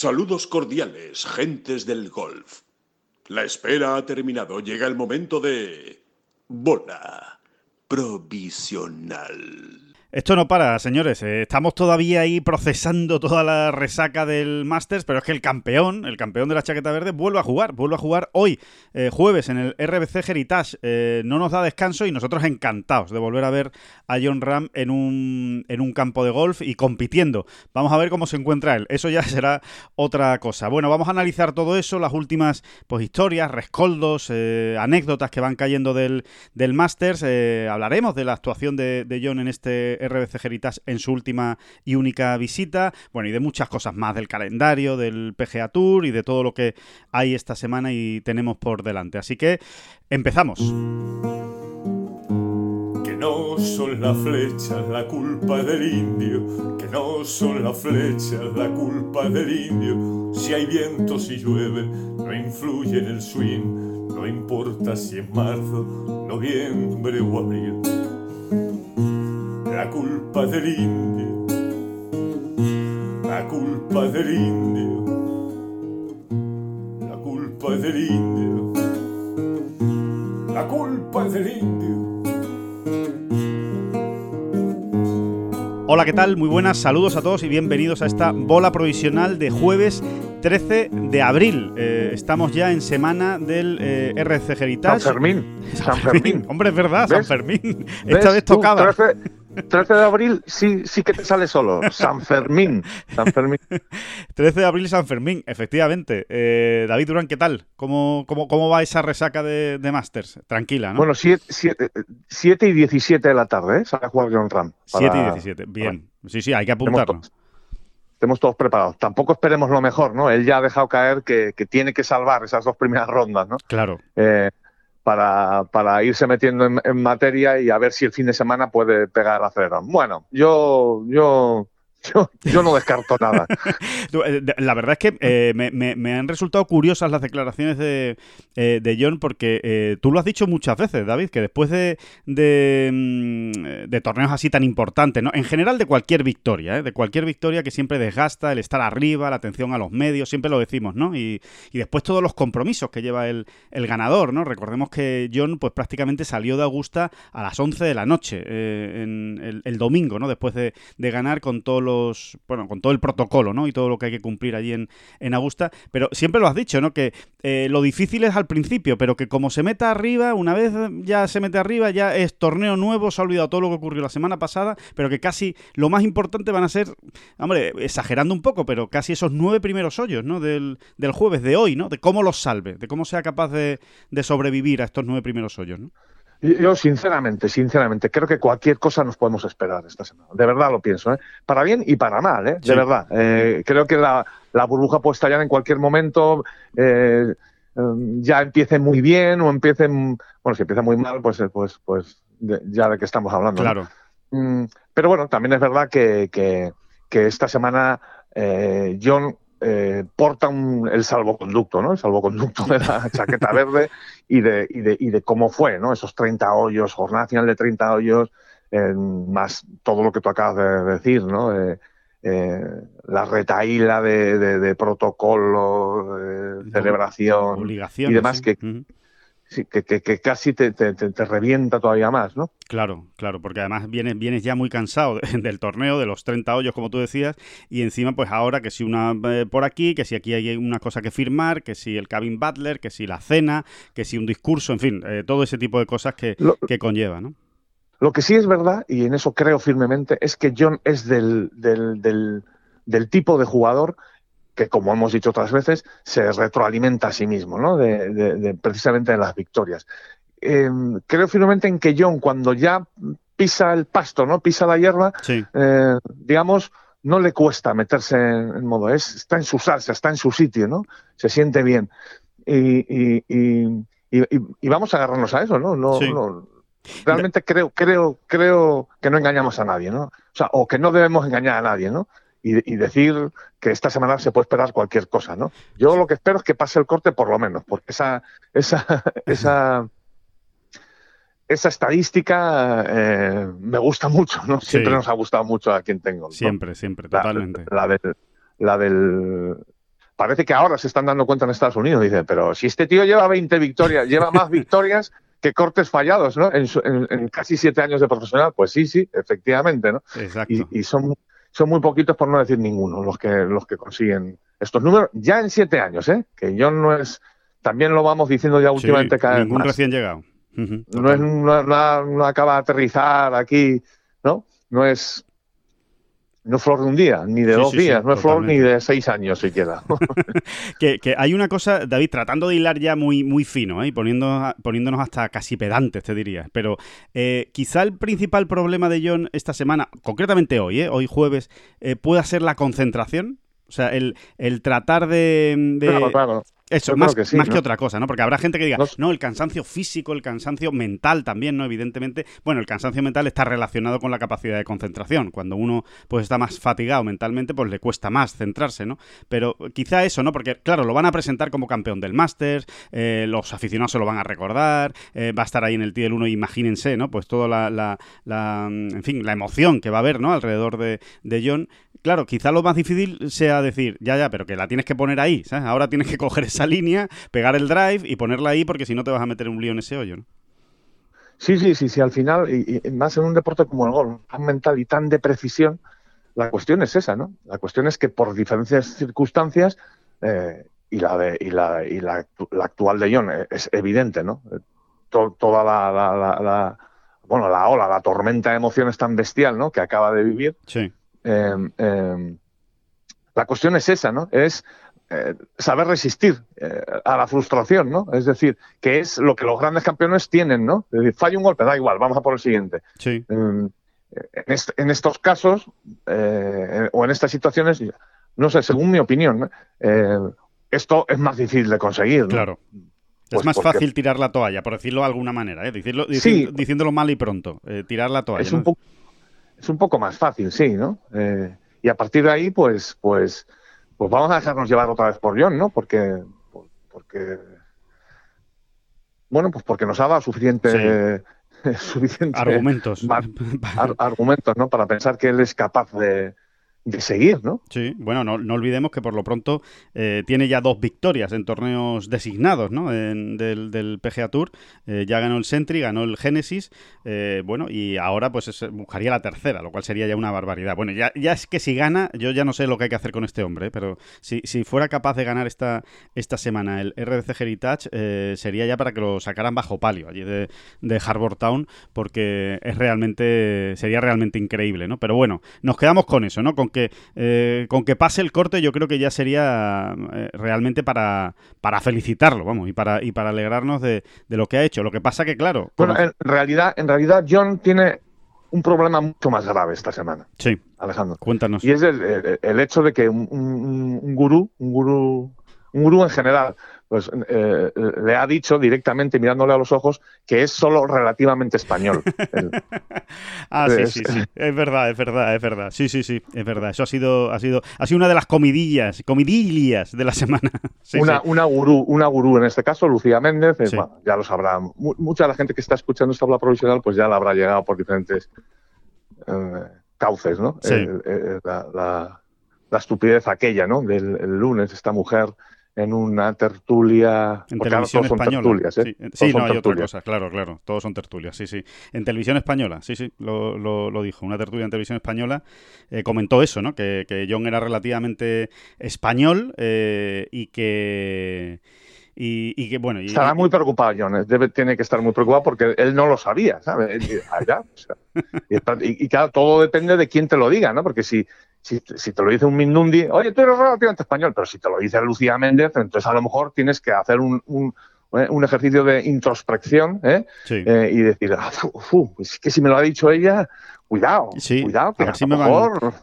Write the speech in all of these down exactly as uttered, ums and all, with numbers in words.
Saludos cordiales, gentes del golf. La espera ha terminado. Llega el momento de... Bola Provisional. Esto no para, señores. Estamos todavía ahí procesando toda la resaca del Masters, pero es que el campeón, el campeón de la chaqueta verde, vuelve a jugar. Vuelve a jugar hoy, eh, jueves, en el R B C Heritage. Eh, no nos da descanso y nosotros encantados de volver a ver a Jon Rahm en un, en un campo de golf y compitiendo. Vamos a ver cómo se encuentra él. Eso ya será otra cosa. Bueno, vamos a analizar todo eso, las últimas pues historias, rescoldos, eh, anécdotas que van cayendo del, del Masters. Eh, hablaremos de la actuación de, de Jon en este R B C Heritage en su última y única visita, bueno, y de muchas cosas más del calendario, del P G A Tour y de todo lo que hay esta semana y tenemos por delante, así que empezamos. Que no son las flechas la culpa del indio, que no son las flechas la culpa del indio, si hay viento, si llueve, no influye en el swing, no importa si es marzo, noviembre o abril. La culpa del indio, la culpa del indio, la culpa del indio, la culpa del indio. Hola, ¿qué tal? Muy buenas, saludos a todos y bienvenidos a esta bola provisional de jueves trece de abril. Eh, estamos ya en semana del eh, R C Heritage. San Fermín. San Fermín. Hombre, es verdad, ¿ves? San Fermín. Esta vez tocaba. trece de abril sí, sí que te sale solo. San Fermín. San Fermín. trece de abril San Fermín, efectivamente. Eh, David Durán, ¿qué tal? ¿Cómo, cómo, cómo va esa resaca de, de Masters? Tranquila, ¿no? Bueno, siete y diecisiete de la tarde, ¿eh? Sale a jugar Jon Rahm. siete y diecisiete, bien. Para... Sí, sí, hay que apuntarnos. Estemos todos preparados. Tampoco esperemos lo mejor, ¿no? Él ya ha dejado caer que, que tiene que salvar esas dos primeras rondas, ¿no? Claro. Eh, Para, para irse metiendo en, en materia y a ver si el fin de semana puede pegar el acelerón. Bueno, yo yo yo, yo no descarto nada. La verdad es que eh, me, me, me han resultado curiosas las declaraciones de, eh, de Jon, porque eh, tú lo has dicho muchas veces, David, que después de, de, de torneos así tan importantes, ¿no? En general de cualquier victoria, ¿eh? de cualquier victoria que siempre desgasta, el estar arriba, la atención a los medios, siempre lo decimos, ¿no? Y, y después todos los compromisos que lleva el, el ganador, ¿no? Recordemos que Jon pues prácticamente salió de Augusta a las once de la noche, eh, en el, el domingo, ¿no? Después de, de ganar con todos los, bueno, con todo el protocolo, ¿no? Y todo lo que hay que cumplir allí en, en Augusta, pero siempre lo has dicho, ¿no? Que eh, lo difícil es al principio, pero que como se meta arriba, una vez ya se mete arriba, ya es torneo nuevo, se ha olvidado todo lo que ocurrió la semana pasada, pero que casi lo más importante van a ser, hombre, exagerando un poco, pero casi esos nueve primeros hoyos, ¿no? Del, del jueves, de hoy, ¿no? De cómo los salve, de cómo sea capaz de, de sobrevivir a estos nueve primeros hoyos, ¿no? Yo sinceramente, sinceramente, creo que cualquier cosa nos podemos esperar esta semana. De verdad lo pienso, ¿eh? Para bien y para mal, ¿eh? Sí. De verdad. Eh, creo que la, la burbuja puede estallar en cualquier momento. Eh, eh, ya empiece muy bien o empiece... Bueno, si empieza muy mal, pues, pues, pues de, ya de qué estamos hablando. Claro. ¿No? Mm, pero bueno, también es verdad que, que, que esta semana eh, Jon... Eh, porta un, el salvoconducto, ¿no? El salvoconducto de la chaqueta verde y de, y de, y de cómo fue, ¿no? Esos treinta hoyos, jornada final de treinta hoyos, eh, más todo lo que tú acabas de decir, ¿no? Eh, eh, la retaíla de, de, de protocolo, de celebración y demás, ¿sí? que... Uh-huh. Sí, que, que, que casi te, te, te revienta todavía más, ¿no? Claro, claro, porque además vienes, vienes ya muy cansado del torneo, de los treinta hoyos, como tú decías, y encima pues ahora que si una eh, por aquí, que si aquí hay una cosa que firmar, que si el Cabin Butler, que si la cena, que si un discurso, en fin, eh, todo ese tipo de cosas que, lo, que conlleva, ¿no? Lo que sí es verdad, y en eso creo firmemente, es que Jon es del, del, del, del tipo de jugador que, como hemos dicho otras veces, se retroalimenta a sí mismo, ¿no? De, de, de, precisamente en las victorias. Eh, creo firmemente en que Jon, cuando ya pisa el pasto, ¿no? Pisa la hierba, sí. eh, digamos, no le cuesta meterse en, en modo, es, está en su salsa, está en su sitio, ¿no? Se siente bien. Y, y, y, y, y vamos a agarrarnos a eso, ¿no? No, sí. no realmente no. creo, creo, creo que no engañamos a nadie, ¿no? O sea, o que no debemos engañar a nadie, ¿no? Y decir que esta semana se puede esperar cualquier cosa, ¿no? Yo lo que espero es que pase el corte por lo menos, porque esa esa esa esa estadística eh, me gusta mucho, ¿no? Siempre sí. Nos ha gustado mucho a quien tengo. Siempre, ¿no? Siempre, totalmente. La, la del la del parece que ahora se están dando cuenta en Estados Unidos. Dice, pero si este tío lleva veinte victorias, lleva más victorias que cortes fallados, ¿no? En, su, en, en casi siete años de profesional. Pues sí, sí, efectivamente, ¿no? Exacto. Y, y son, son muy poquitos, por no decir ninguno, los que, los que consiguen estos números ya en siete años, ¿eh? Que Jon no es... También lo vamos diciendo ya últimamente sí, cada vez más. Ningún recién llegado. Uh-huh, no, es, no, no, no acaba de aterrizar aquí, ¿no? No es... No es flor de un día, ni de sí, dos sí, días, sí, no es totalmente. Flor ni de seis años siquiera. que, que hay una cosa, David, tratando de hilar ya muy, muy fino, ¿eh? Poniendo, poniéndonos hasta casi pedantes, te diría. Pero eh, quizá el principal problema de Jon esta semana, concretamente hoy, ¿eh? Hoy jueves, eh, pueda ser la concentración. O sea, el, el tratar de... de... Claro, claro. Eso, más que, sí, más ¿no? que otra cosa, ¿no? Porque habrá gente que diga, no, no, el cansancio físico, el cansancio mental también, ¿no? Evidentemente, bueno, el cansancio mental está relacionado con la capacidad de concentración. Cuando uno, pues, está más fatigado mentalmente, pues le cuesta más centrarse, ¿no? Pero quizá eso, ¿no? Porque, claro, lo van a presentar como campeón del Masters, eh, los aficionados se lo van a recordar, eh, va a estar ahí en el T del uno, imagínense, ¿no? Pues toda la, la, la, en fin, la emoción que va a haber, ¿no? Alrededor de, de Jon. Claro, quizá lo más difícil sea decir, ya, ya, pero que la tienes que poner ahí, ¿sabes? Ahora tienes que coger esa línea, pegar el drive y ponerla ahí, porque si no te vas a meter un lío en ese hoyo, ¿no? Sí, sí, sí, sí, al final, y, y más en un deporte como el golf, tan mental y tan de precisión, la cuestión es esa, ¿no? La cuestión es que por diferentes circunstancias, eh, y la de y la, y la, la actual de Jon es evidente, ¿no? To, toda la, la, la, la, bueno, la ola, la tormenta de emociones tan bestial, ¿no? Que acaba de vivir. Sí. Eh, eh, la cuestión es esa, ¿no? Es eh, saber resistir eh, a la frustración, ¿no? Es decir, que es lo que los grandes campeones tienen, ¿no? Es decir, falla un golpe, da igual, vamos a por el siguiente. Sí. Eh, en, est- en estos casos eh, o en estas situaciones, no sé, según mi opinión, ¿no? eh, esto es más difícil de conseguir, ¿no? Claro. Pues es más porque... fácil tirar la toalla, por decirlo de alguna manera, ¿eh? Dicirlo, dic- sí. Diciéndolo mal y pronto, eh, tirar la toalla. Es un poco... Es un poco más fácil, sí, ¿no? Eh, y a partir de ahí, pues, pues, pues vamos a dejarnos llevar otra vez por Jon, ¿no? Porque, porque, bueno, pues porque nos ha dado suficiente, sí. eh, suficiente argumentos, mar, ar, argumentos, ¿no? Para pensar que él es capaz de. de seguir, ¿no? Sí, bueno, no, no olvidemos que por lo pronto eh, tiene ya dos victorias en torneos designados, ¿no? En, del, del P G A Tour, eh, ya ganó el Sentry, ganó el Genesis, eh, bueno, y ahora pues es, buscaría la tercera, lo cual sería ya una barbaridad. Bueno, ya, ya es que si gana, yo ya no sé lo que hay que hacer con este hombre, ¿eh? Pero si, si fuera capaz de ganar esta, esta semana el R B C Heritage, eh, sería ya para que lo sacaran bajo palio allí de, de Harbour Town, porque es realmente, sería realmente increíble, ¿no? Pero bueno, nos quedamos con eso, ¿no? Con que Que, eh, con que pase el corte, yo creo que ya sería eh, realmente para, para felicitarlo, vamos, y para y para alegrarnos de, de lo que ha hecho. Lo que pasa que, claro... Bueno, como... en realidad, en realidad Jon tiene un problema mucho más grave esta semana. Sí. Alejandro. Cuéntanos. Y es el, el, el hecho de que un, un, un gurú, un gurú, un gurú en general, pues eh, le ha dicho directamente, mirándole a los ojos, que es solo relativamente español. El... ah, sí, sí, sí. Es verdad, es verdad, es verdad. Sí, sí, sí, es verdad. Eso ha sido, ha sido, ha sido una de las comidillas, comidillas de la semana. Sí, una, sí. una gurú, una gurú en este caso, Lucía Méndez, sí. Bueno, ya lo sabrá. Mucha de la gente que está escuchando esta bola provisional, pues ya la habrá llegado por diferentes eh, cauces, ¿no? Sí. El, el, la, la, la estupidez aquella, ¿no? Del el lunes, esta mujer... en una tertulia... En televisión claro, española. Tertulias, ¿eh? Sí, todos sí no, hay tertulias. Otra cosa, claro, claro. Todos son tertulias, sí, sí. En televisión española, sí, sí, lo, lo, lo dijo. Una tertulia en televisión española eh, comentó eso, ¿no? Que, que Jon era relativamente español eh, y que... Y, y que bueno y, estará muy preocupado Jon, debe, tiene que estar muy preocupado porque él no lo sabía, ¿sabes? Allá, o sea, y, y, y claro, todo depende de quién te lo diga, ¿no? Porque si, si, si te lo dice un Mindundi, oye, tú eres relativamente español, pero si te lo dice Lucía Méndez, entonces a lo mejor tienes que hacer un, un, un ejercicio de introspección, ¿eh? Sí. Eh, y decir, uff, es que si me lo ha dicho ella... Cuidado, sí, cuidado, que a sí me van...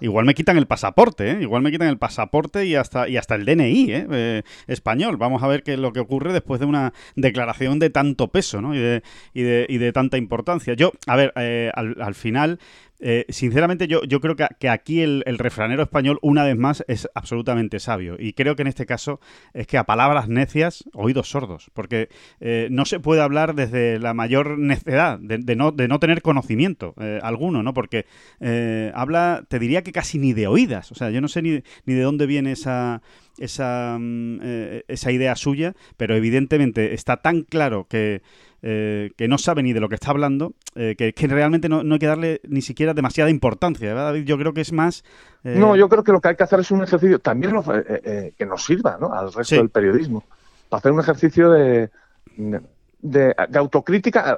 Igual me quitan el pasaporte, ¿eh? Igual me quitan el pasaporte y hasta y hasta el D N I, ¿eh? Eh, español. Vamos a ver qué es lo que ocurre después de una declaración de tanto peso, ¿no? Y de, y de, y de tanta importancia. Yo, a ver, eh, al, al final... Eh, sinceramente yo, yo creo que, que aquí el, el refranero español una vez más es absolutamente sabio y creo que en este caso es que a palabras necias, oídos sordos, porque eh, no se puede hablar desde la mayor necedad, de, de, no, de no tener conocimiento eh, alguno, ¿no? Porque eh, habla, te diría que casi ni de oídas, o sea, yo no sé ni, ni de dónde viene esa... esa, eh, esa idea suya, pero evidentemente está tan claro que, eh, que no sabe ni de lo que está hablando, eh, que, que realmente no, no hay que darle ni siquiera demasiada importancia, ¿verdad, David? Yo creo que es más... Eh... No, yo creo que lo que hay que hacer es un ejercicio, también lo, eh, eh, que nos sirva, ¿no?, al resto sí. del periodismo, para hacer un ejercicio de... de... De, de autocrítica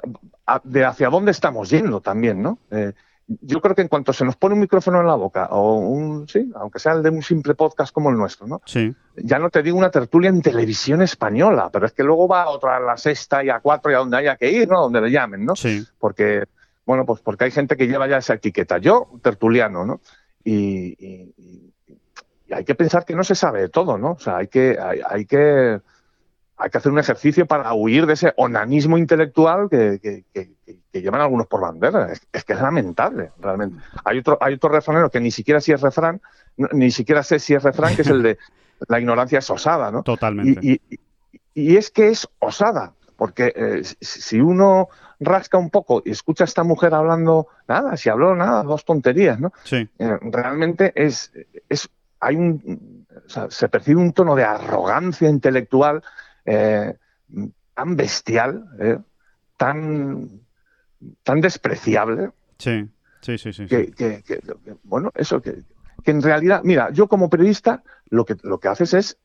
de hacia dónde estamos yendo también, ¿no? Eh, yo creo que en cuanto se nos pone un micrófono en la boca, o un, sí, aunque sea el de un simple podcast como el nuestro, ¿no? Sí. Ya no te digo una tertulia en televisión española, pero es que luego va a otra a la sexta y a cuatro y a donde haya que ir, ¿no? Donde le llamen, ¿no? Sí. Porque, bueno, pues porque hay gente que lleva ya esa etiqueta. Yo, tertuliano, ¿no? Y, y, y hay que pensar que no se sabe de todo, ¿no? O sea, hay que... Hay, hay que Hay que hacer un ejercicio para huir de ese onanismo intelectual que, que, que, que llevan algunos por bandera. Es, es que es lamentable, realmente. Hay otro, hay otro refranero que ni siquiera si es refrán, ni siquiera sé si es refrán, que es el de la ignorancia es osada, ¿no? Totalmente. Y, y, y es que es osada, porque eh, si uno rasca un poco y escucha a esta mujer hablando nada, si habló nada, dos tonterías, ¿no? Sí. Eh, realmente es, es hay un, o sea, se percibe un tono de arrogancia intelectual. Eh, tan bestial, eh, tan tan despreciable. Sí, sí, sí, sí. Que, sí. Que, que, que, bueno, eso que, que en realidad, mira, yo como periodista lo que lo que haces es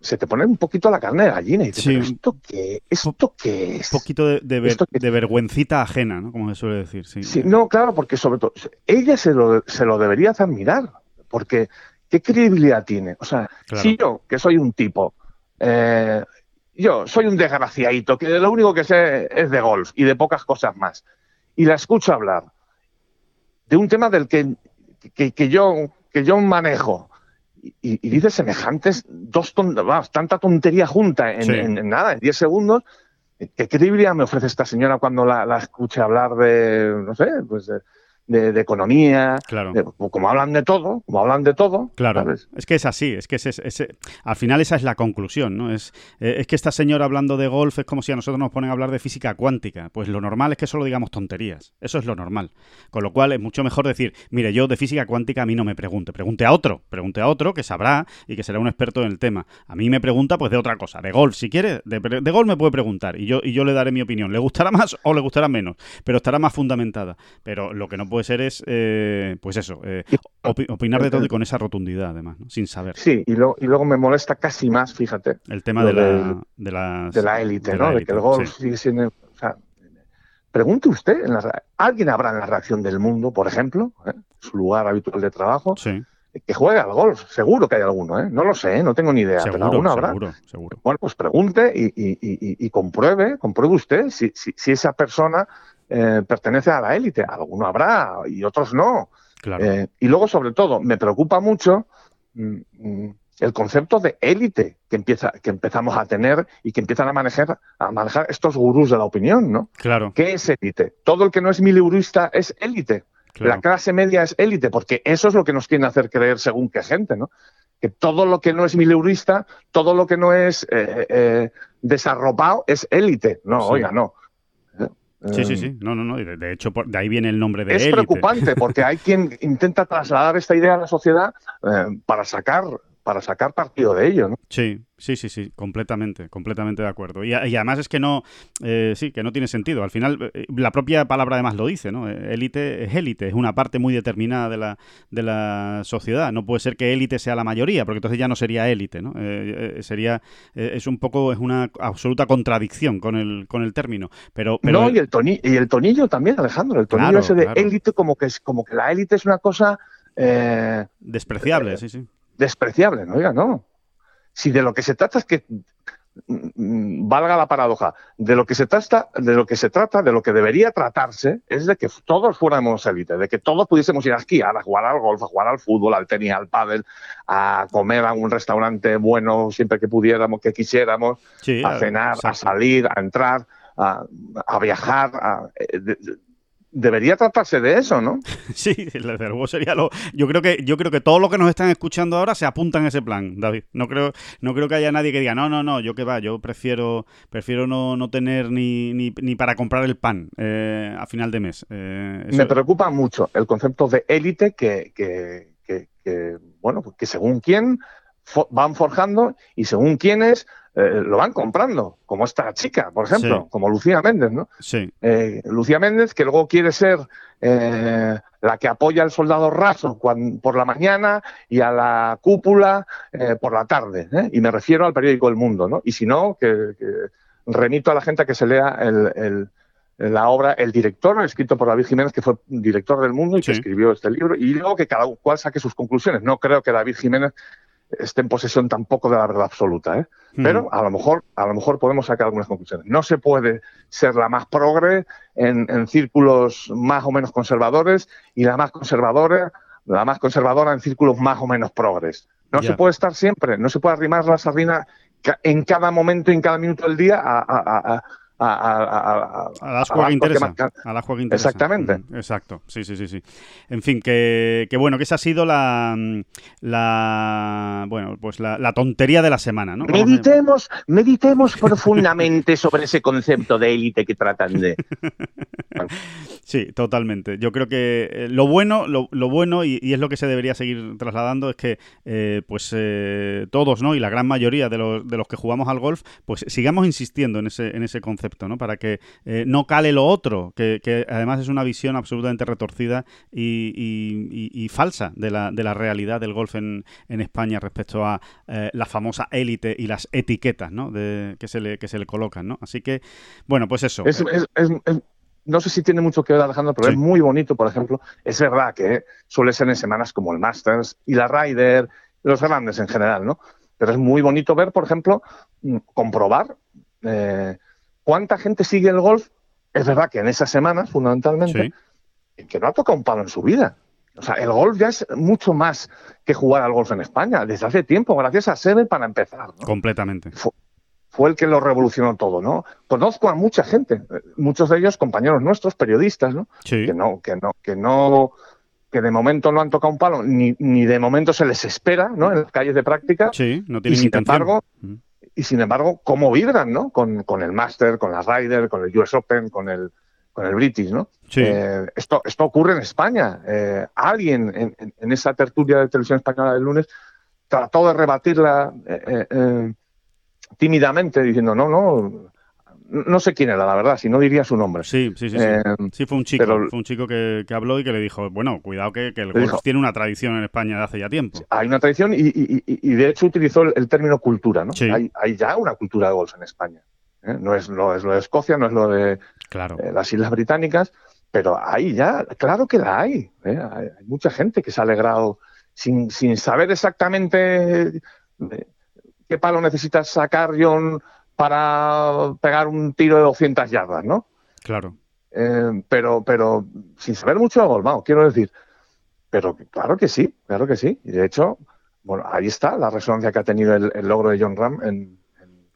se te pone un poquito la carne de gallina y dices, sí. ¿Pero esto qué, esto qué es? Un poquito de, de, ver, de vergüencita ajena, ¿no? Como se suele decir. Sí. Sí, no, claro, porque sobre todo ella se lo se lo debería admirar, porque ¿qué credibilidad tiene? O sea, claro. Si yo que soy un tipo eh, yo soy un desgraciadito, que lo único que sé es de golf y de pocas cosas más. Y la escucho hablar de un tema del que, que, que, yo, que yo manejo. Y, y dice semejantes, dos ton, vamos, tanta tontería junta en, sí. en, en nada, en diez segundos. ¿Qué credibilidad me ofrece esta señora cuando la, la escuche hablar de, no sé, pues de... De, de economía, claro. de, como hablan de todo, como hablan de todo. Claro, ¿sabes? Es que es así, es que es, es, es, al final esa es la conclusión, ¿no? Es, eh, es que esta señora hablando de golf es como si a nosotros nos ponen a hablar de física cuántica. Pues lo normal es que solo digamos tonterías, eso es lo normal. Con lo cual es mucho mejor decir, mire, yo de física cuántica a mí no me pregunte, pregunte a otro, pregunte a otro que sabrá y que será un experto en el tema. A mí me pregunta pues de otra cosa, de golf, si quiere, de, de golf me puede preguntar y yo, y yo le daré mi opinión. Le gustará más o le gustará menos, pero estará más fundamentada. Pero lo que no puede ser es, eh, pues eso, eh, opi- opinar de todo y con esa rotundidad, además, ¿no? Sin saber. Sí, y, lo, y luego me molesta casi más, fíjate. El tema de la, de, las, de la élite, de ¿no? La élite, de que el golf sí. sigue siendo... O sea, pregunte usted, en la, ¿alguien habrá en la reacción del mundo, por ejemplo, ¿eh? su lugar habitual de trabajo, sí. que juega al golf? Seguro que hay alguno, ¿eh? No lo sé, ¿eh? No tengo ni idea, seguro, pero alguno habrá. Seguro, seguro. Bueno, pues pregunte y, y, y, y compruebe, compruebe usted si, si, si esa persona... Eh, pertenece a la élite, alguno habrá y otros no. Claro. Eh, y luego, sobre todo, me preocupa mucho mm, mm, el concepto de élite que empieza, que empezamos a tener y que empiezan a manejar, a manejar estos gurús de la opinión, ¿no? Claro. ¿Qué es élite? Todo el que no es mileurista es élite. Claro. La clase media es élite, porque eso es lo que nos quieren hacer creer según qué gente, ¿no? Que todo lo que no es mileurista, todo lo que no es eh, eh, desarropado es élite. No, sí. oiga, no. Sí, sí, sí. No, no, no. De hecho, de ahí viene el nombre de élite. Es preocupante porque hay quien intenta trasladar esta idea a la sociedad eh, para sacar, para sacar partido de ello, ¿no? Sí. Sí, sí, sí, completamente, completamente de acuerdo. Y, y además es que no, eh, sí, que no tiene sentido. Al final, eh, la propia palabra además lo dice, ¿no? Élite es élite, es una parte muy determinada de la de la sociedad. No puede ser que élite sea la mayoría, porque entonces ya no sería élite, ¿no? Eh, eh, sería, eh, es un poco, es una absoluta contradicción con el con el término. Pero, pero... No, y el toni- y el tonillo también, Alejandro, el tonillo claro, ese de claro. élite, como que es, como que la élite es una cosa eh, despreciable, eh, sí, sí, despreciable, no oiga, no. Si de lo que se trata es que valga la paradoja, de lo que se trata, de lo que se trata, de lo que debería tratarse, es de que todos fuéramos élite, de que todos pudiésemos ir a esquiar, a jugar al golf, a jugar al fútbol, al tenis, al pádel, a comer a un restaurante bueno siempre que pudiéramos, que quisiéramos, sí, a cenar, exacto. a salir, a entrar, a, a viajar, a de, de, debería tratarse de eso, ¿no? Sí, desde luego sería lo... Yo creo que yo creo que todos los que nos están escuchando ahora se apuntan a ese plan, David. No creo no creo que haya nadie que diga, no, no, no, yo qué va, yo prefiero prefiero no, no tener ni, ni, ni para comprar el pan eh, a final de mes. Eh, eso... Me preocupa mucho el concepto de élite que, que, que, que bueno, que según quién fo van forjando y según quiénes eh, lo van comprando, como esta chica, por ejemplo, sí. como Lucía Méndez, ¿no? Sí. Eh, Lucía Méndez, que luego quiere ser eh, la que apoya al soldado raso cuando, por la mañana y a la cúpula eh, por la tarde, ¿eh? Y me refiero al periódico El Mundo, ¿no? Y si no, que, que remito a la gente a que se lea el... el la obra El Director, escrito por David Jiménez, que fue director del Mundo y sí. que escribió este libro, y luego que cada cual saque sus conclusiones. No creo que David Jiménez esté en posesión tampoco de la verdad absoluta, ¿eh? Mm. Pero a lo mejor a lo mejor podemos sacar algunas conclusiones. No se puede ser la más progre en, en círculos más o menos conservadores y la más conservadora la más conservadora en círculos más o menos progres. No yeah. se puede estar siempre, no se puede arrimar la sardina en cada momento, en cada minuto del día a... a, a A, a, a, a, a las juegas que interesa. A las juegas interesa. Exactamente. Exacto. Sí, sí, sí, sí. En fin, que, que bueno, que esa ha sido la, la bueno, pues la, la tontería de la semana, ¿no? Meditemos, meditemos profundamente sobre ese concepto de élite que tratan de. Bueno. Sí, totalmente. Yo creo que lo bueno, lo, lo bueno y, y es lo que se debería seguir trasladando es que, eh, pues eh, todos, ¿no? Y la gran mayoría de los de los que jugamos al golf, pues sigamos insistiendo en ese en ese concepto. ¿No? Para que eh, no cale lo otro, que, que además es una visión absolutamente retorcida y, y, y, y falsa de la, de la realidad del golf en, en España respecto a eh, la famosa élite y las etiquetas, ¿no? de, que, se le, que se le colocan, ¿no? Así que, bueno, pues eso. Es, es, es, es, no sé si tiene mucho que ver, Alejandro, pero sí. es muy bonito, por ejemplo. Es verdad que suele ser en semanas como el Masters y la Ryder, los grandes en general, ¿no? Pero es muy bonito ver, por ejemplo, comprobar... Eh, ¿Cuánta gente sigue el golf? Es verdad que en esas semanas, fundamentalmente, sí. que no ha tocado un palo en su vida. O sea, el golf ya es mucho más que jugar al golf en España. Desde hace tiempo, gracias a Seve para empezar, ¿no? Completamente. Fue, fue el que lo revolucionó todo, ¿no? Conozco a mucha gente, muchos de ellos compañeros nuestros, periodistas, ¿no? Sí. Que no, que no, que no... que de momento no han tocado un palo, ni, ni de momento se les espera, ¿no? En las calles de práctica. Sí, no tienen y, sin intención. Embargo, mm. Y sin embargo, cómo vibran, ¿no? Con, con el Master, con la Ryder, con el U S Open, con el con el British, ¿no? Sí. Eh, esto, esto ocurre en España. Eh, alguien en, en esa tertulia de Televisión Española del lunes trató de rebatirla eh, eh, tímidamente, diciendo, no, no, no sé quién era, la verdad, si no diría su nombre. Sí, sí, sí. Sí, eh, sí fue un chico, pero, fue un chico que, que habló y que le dijo, bueno, cuidado que, que el golf dijo, tiene una tradición en España de hace ya tiempo. Hay una tradición y, y, y de hecho utilizó el, el término cultura, ¿no? Sí. Hay, hay ya una cultura de golf en España, ¿eh? No es, no es lo de Escocia, no es lo de claro. eh, las Islas Británicas, pero ahí ya, claro que la hay, ¿eh? Hay, hay mucha gente que se ha alegrado sin, sin saber exactamente qué palo necesitas sacar, John, para pegar un tiro de doscientas yardas, ¿no? Claro. Eh, pero pero sin saber mucho de golf, quiero decir. Pero claro que sí, claro que sí. Y de hecho, bueno, ahí está la resonancia que ha tenido el, el logro de Jon Rahm en, en,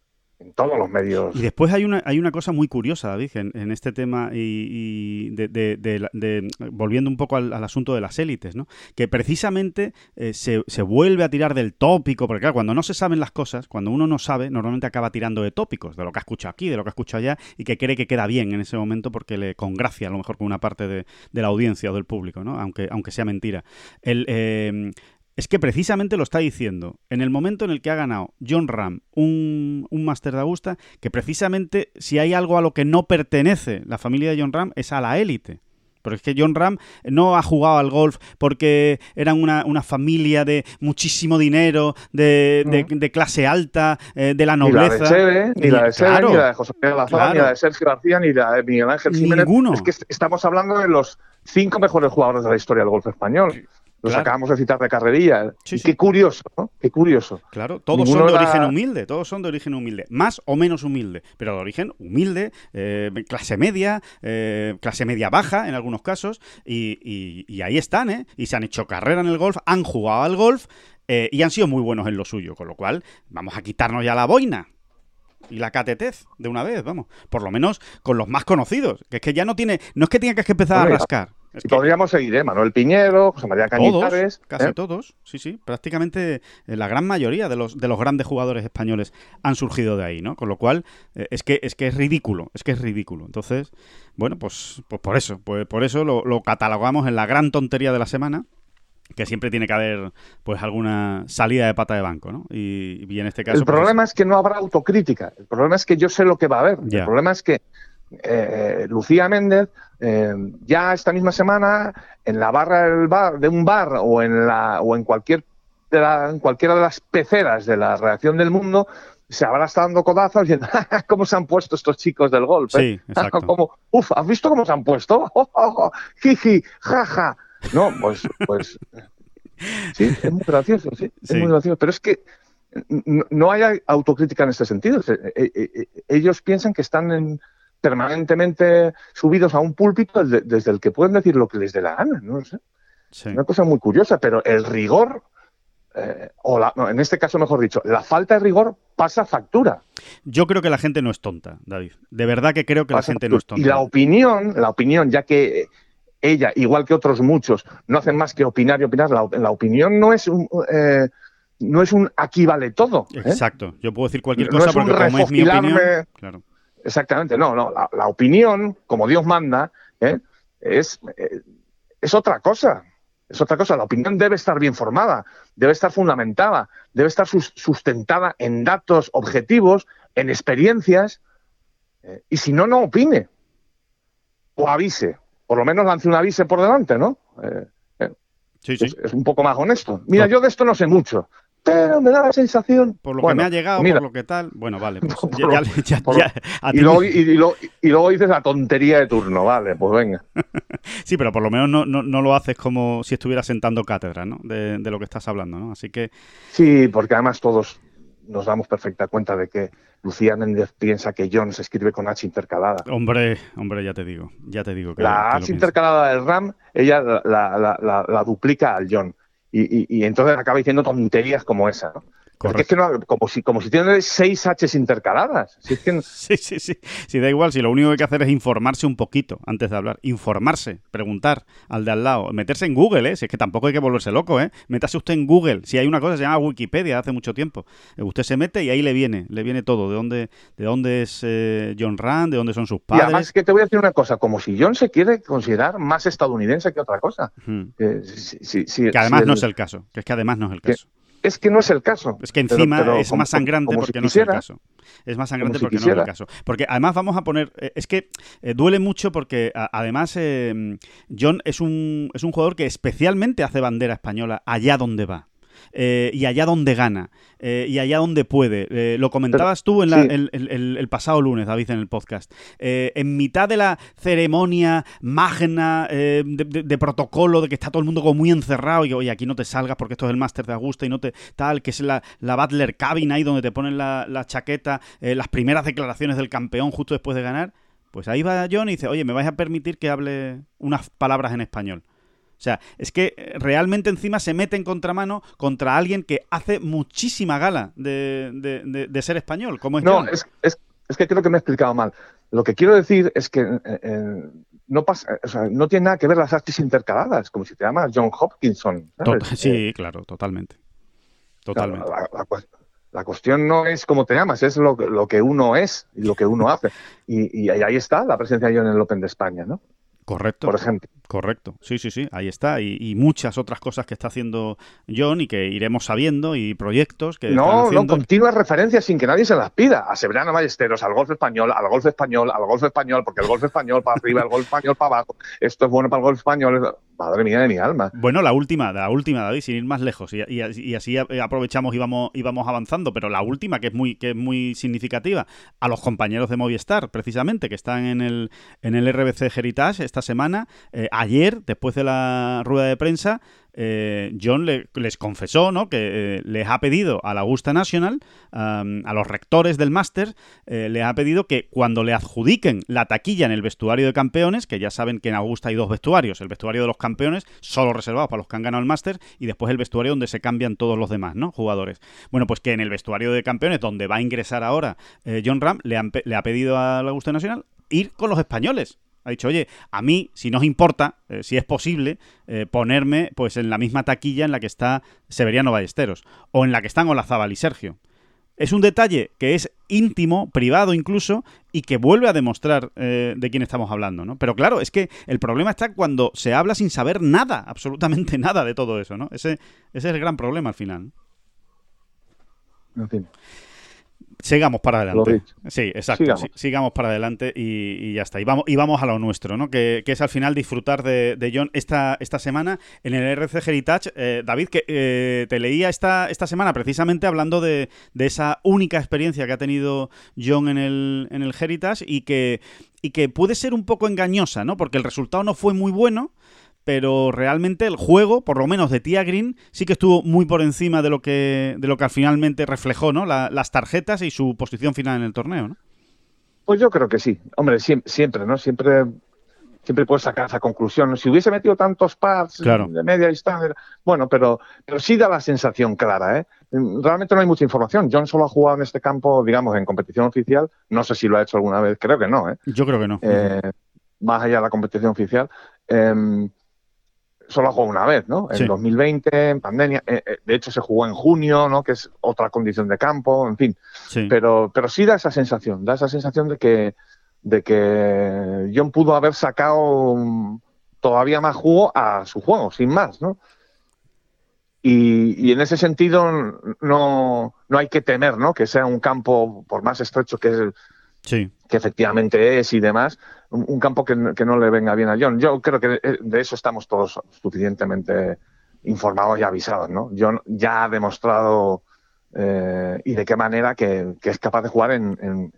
en todos los medios. Y después hay una hay una cosa muy curiosa, David, en, en este tema y, y de, de, de, de, de volviendo un poco al, al asunto de las élites, ¿no? Que precisamente eh, se, se vuelve a tirar del tópico, porque claro, cuando no se saben las cosas, cuando uno no sabe, normalmente acaba tirando de tópicos, de lo que ha escuchado aquí, de lo que ha escuchado allá, y que cree que queda bien en ese momento porque le congracia a lo mejor con una parte de, de la audiencia o del público, ¿no? Aunque, aunque sea mentira. El... Eh, Es que precisamente lo está diciendo, en el momento en el que ha ganado Jon Rahm un, un Máster de Augusta, que precisamente si hay algo a lo que no pertenece la familia de Jon Rahm es a la élite. Porque es que Jon Rahm no ha jugado al golf porque eran una, una familia de muchísimo dinero, de, uh -huh. de, de clase alta, eh, de la nobleza. Ni la de Seve, ni, ni la de Seve, claro, ni la de José María Olazábal, claro. ni la de Sergio García, ni la de Miguel Ángel Jiménez. Ninguno. Es que estamos hablando de los cinco mejores jugadores de la historia del golf español. Los claro. acabamos de citar de carrerilla. Sí, sí. Qué curioso, ¿no? Qué curioso. Claro, todos Ninguno son de era... origen humilde, todos son de origen humilde, más o menos humilde, pero de origen humilde, eh, clase media, eh, clase media baja en algunos casos, y, y, y ahí están, ¿eh? Y se han hecho carrera en el golf, han jugado al golf eh, y han sido muy buenos en lo suyo, con lo cual vamos a quitarnos ya la boina y la catetez de una vez, vamos, por lo menos con los más conocidos, que es que ya no tiene, no es que tenga que empezar Oiga. a rascar. Es que... Podríamos seguir, ¿eh? Manuel Piñero, José María Cañizares... Todos, casi ¿eh? todos, sí, sí. Prácticamente la gran mayoría de los de los grandes jugadores españoles han surgido de ahí, ¿no? Con lo cual, eh, es que es que es ridículo, es que es ridículo. Entonces, bueno, pues, pues por eso, pues por eso lo, lo catalogamos en la gran tontería de la semana. que siempre tiene que haber pues alguna salida de pata de banco, ¿no? Y, y en este caso... El problema pues... es que no habrá autocrítica. El problema es que yo sé lo que va a haber. Yeah. El problema es que eh, Lucía Méndez eh, ya esta misma semana en la barra del bar, de un bar o en la o en cualquier de la, en cualquiera de las peceras de la redacción del mundo se habrá estado dando codazos diciendo cómo se han puesto estos chicos del golf. ¿Eh? Sí, exacto. Como, Uf, ¿has visto cómo se han puesto? Oh, oh, oh, jiji, jaja. No, pues, pues sí, es muy gracioso, sí, es sí. muy gracioso, pero es que no, no hay autocrítica en este sentido. Ellos piensan que están en, permanentemente subidos a un púlpito desde el que pueden decir lo que les dé la gana, no sé. Sí. Una cosa muy curiosa, pero el rigor, eh, o la, no, en este caso mejor dicho, la falta de rigor pasa factura. Yo creo que la gente no es tonta, David. De verdad que creo que pasa la gente factura. no es tonta. Y la opinión, la opinión, ya que ella, igual que otros muchos, no hacen más que opinar y opinar. La, la opinión no es un, eh, no es un aquí vale todo. ¿eh? Exacto. Yo puedo decir cualquier cosa no porque como es mi opinión... Claro. Exactamente. No, no. La, la opinión, como Dios manda, ¿eh? es, eh, es otra cosa. Es otra cosa. La opinión debe estar bien formada, debe estar fundamentada, debe estar sus, sustentada en datos objetivos, en experiencias, eh, y si no, no opine. O avise. Por lo menos lance un aviso por delante, ¿no? Eh, eh, sí, sí. Es, es un poco más honesto. Mira, no. yo de esto no sé mucho, pero me da la sensación... Por lo bueno, que me ha llegado, mira, por lo que tal... Bueno, vale, pues por ya... Lo, ya, por ya lo, y, luego, y, y, luego, y luego dices la tontería de turno, vale, pues venga. Sí, pero por lo menos no, no, no lo haces como si estuvieras sentando cátedra, ¿no? De, de lo que estás hablando, ¿no? Así que... Sí, porque además todos nos damos perfecta cuenta de que Lucía Méndez piensa que Jon se escribe con H intercalada. Hombre, hombre, ya te digo, ya te digo. Que la H intercalada del Ram, ella la, la, la, la duplica al Jon. Y, y, y entonces acaba diciendo tonterías como esa, ¿no? Porque es que no, como si, como si tiene seis H's intercaladas. Si es que no... Sí, sí, sí. Sí, da igual. Si lo único que hay que hacer es informarse un poquito antes de hablar. Informarse, preguntar al de al lado. Meterse en Google, ¿eh? Si es que tampoco hay que volverse loco, ¿eh? Métase usted en Google. Si hay una cosa que se llama Wikipedia hace mucho tiempo. Usted se mete y ahí le viene, le viene todo. De dónde, de dónde es eh, Jon Rahm, de dónde son sus padres. Y además que te voy a decir una cosa. Como si Jon se quiere considerar más estadounidense que otra cosa. Hmm. Eh, si, si, si, que además si el... no es el caso. Que es que además no es el caso. Que... Es que no es el caso. Es que encima pero, pero, es como, más sangrante como, como porque si quisiera, no es el caso. Es más sangrante si porque quisiera. no es el caso. Porque además vamos a poner... Eh, es que eh, duele mucho porque a, además eh, Jon es un, es un jugador que especialmente hace bandera española allá donde va. Eh, y allá donde gana, eh, y allá donde puede. Eh, lo comentabas tú en la, sí. el, el, el pasado lunes, David, en el podcast. Eh, en mitad de la ceremonia magna eh, de, de, de protocolo, de que está todo el mundo como muy encerrado, y oye, aquí no te salgas porque esto es el Masters de Augusta y no te tal, que es la, la Butler Cabin ahí donde te ponen la, la chaqueta, eh, las primeras declaraciones del campeón justo después de ganar, pues ahí va Jon y dice, oye, ¿me vais a permitir que hable unas palabras en español? O sea, es que realmente encima se mete en contramano contra alguien que hace muchísima gala de, de, de, de ser español. Como es no, es, es, es que creo que me he explicado mal. Lo que quiero decir es que eh, eh, no pasa, o sea, no tiene nada que ver las artes intercaladas, como si te llamas John Hopkinson. ¿Sabes? To- sí, eh, claro, totalmente. totalmente. La, la, la, la cuestión no es cómo te llamas, es lo, lo que uno es y lo que uno hace. Y, y ahí está la presencia de Jon en el Open de España, ¿no? Correcto, por ejemplo. Correcto, sí, sí, sí, ahí está. Y, y muchas otras cosas que está haciendo Jon y que iremos sabiendo y proyectos que... No, están no, continuas referencias sin que nadie se las pida. A Severiano Ballesteros, al golf español, al golf español, al golf español, porque el golf español para arriba, el golf español para abajo, esto es bueno para el golf español, madre mía de mi alma. Bueno, la última, la última, David, sin ir más lejos, y, y, y así aprovechamos y vamos, y vamos avanzando, pero la última, que es muy, que es muy significativa, a los compañeros de Movistar, precisamente, que están en el, en el R B C Heritage, esta semana, eh, ayer, después de la rueda de prensa, eh, Jon le, les confesó, ¿no?, que eh, les ha pedido a la Augusta Nacional, um, a los rectores del Masters, eh, les ha pedido que cuando le adjudiquen la taquilla en el vestuario de campeones, que ya saben que en Augusta hay dos vestuarios, el vestuario de los campeones, solo reservado para los que han ganado el Masters, y después el vestuario donde se cambian todos los demás, ¿no?, jugadores. Bueno, pues que en el vestuario de campeones, donde va a ingresar ahora eh, Jon Rahm, le, han, le ha pedido a la Augusta Nacional ir con los españoles. Ha dicho, oye, a mí, si nos importa, eh, si es posible, eh, ponerme pues en la misma taquilla en la que está Severiano Ballesteros o en la que están Olazábal y Sergio. Es un detalle que es íntimo, privado incluso, y que vuelve a demostrar eh, de quién estamos hablando, ¿no? Pero claro, es que el problema está cuando se habla sin saber nada, absolutamente nada de todo eso, ¿no? Ese, ese es el gran problema al final. En fin. Sigamos para adelante. Sí, exacto. Sigamos, sí, sigamos para adelante y, y ya está. Y vamos, y vamos a lo nuestro, ¿no? Que, que es al final disfrutar de, de Jon esta, esta semana en el R B C Heritage. Eh, David, que eh, te leía esta, esta semana precisamente hablando de, de esa única experiencia que ha tenido Jon en el, en el Heritage y que, y que puede ser un poco engañosa, ¿no? Porque el resultado no fue muy bueno, pero realmente el juego, por lo menos de Tia Green, sí que estuvo muy por encima de lo que de lo que finalmente reflejó, ¿no? La, las tarjetas y su posición final en el torneo, ¿no? Pues yo creo que sí. Hombre, siempre, ¿no? Siempre siempre puedes sacar esa conclusión. Si hubiese metido tantos pars, claro, de media distancia... Bueno, pero, pero sí da la sensación clara, ¿eh? Realmente no hay mucha información. Jon solo ha jugado en este campo, digamos, en competición oficial. No sé si lo ha hecho alguna vez. Creo que no, ¿eh? Yo creo que no. Eh, más allá de la competición oficial... Eh, solo ha jugado una vez, ¿no? En sí. dos mil veinte, en pandemia. Eh, eh, de hecho, se jugó en junio, ¿no? Que es otra condición de campo, en fin. Sí. Pero, pero sí da esa sensación, da esa sensación de que, de que Jon pudo haber sacado todavía más jugo a su juego, sin más, ¿no? Y, y en ese sentido no, no hay que temer, ¿no? Que sea un campo, por más estrecho que es el, sí, que efectivamente es y demás, un campo que, que no le venga bien a Jon. Yo creo que de, de eso estamos todos suficientemente informados y avisados, ¿no? Jon ya ha demostrado eh, y de qué manera que, que es capaz de jugar en... en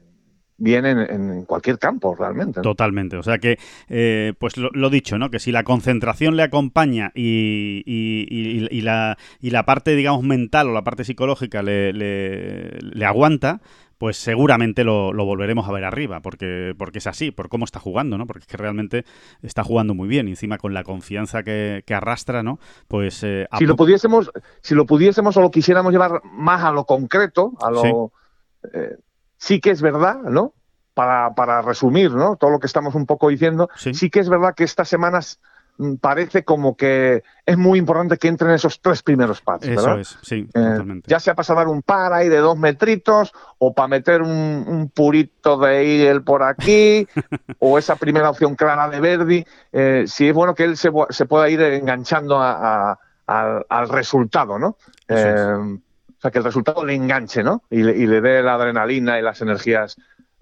bien en, en cualquier campo, realmente, ¿no? Totalmente. O sea que, eh, pues lo, lo dicho, ¿no? Que si la concentración le acompaña y, y, y, y, la, y la parte, digamos, mental o la parte psicológica le, le, le aguanta, pues seguramente lo, lo volveremos a ver arriba, porque, porque es así, por cómo está jugando, ¿no? Porque es que realmente está jugando muy bien y encima con la confianza que, que arrastra, ¿no? Pues... Eh, a... Si lo pudiésemos, si lo pudiésemos o lo quisiéramos llevar más a lo concreto, a lo... Sí. Eh, Sí que es verdad, ¿no? Para, para resumir, ¿no? Todo lo que estamos un poco diciendo, sí, sí que es verdad que estas semanas parece como que es muy importante que entren esos tres primeros pads, ¿verdad? Eso es, sí, totalmente. Eh, ya sea para salvar un par ahí de dos metritos, o para meter un, un purito de eagle por aquí, o esa primera opción clara de Verdi. Eh, sí es bueno que él se, se pueda ir enganchando a, a, al, al resultado, ¿no? O sea, que el resultado le enganche, ¿no? Y le, y le dé la adrenalina y las energías,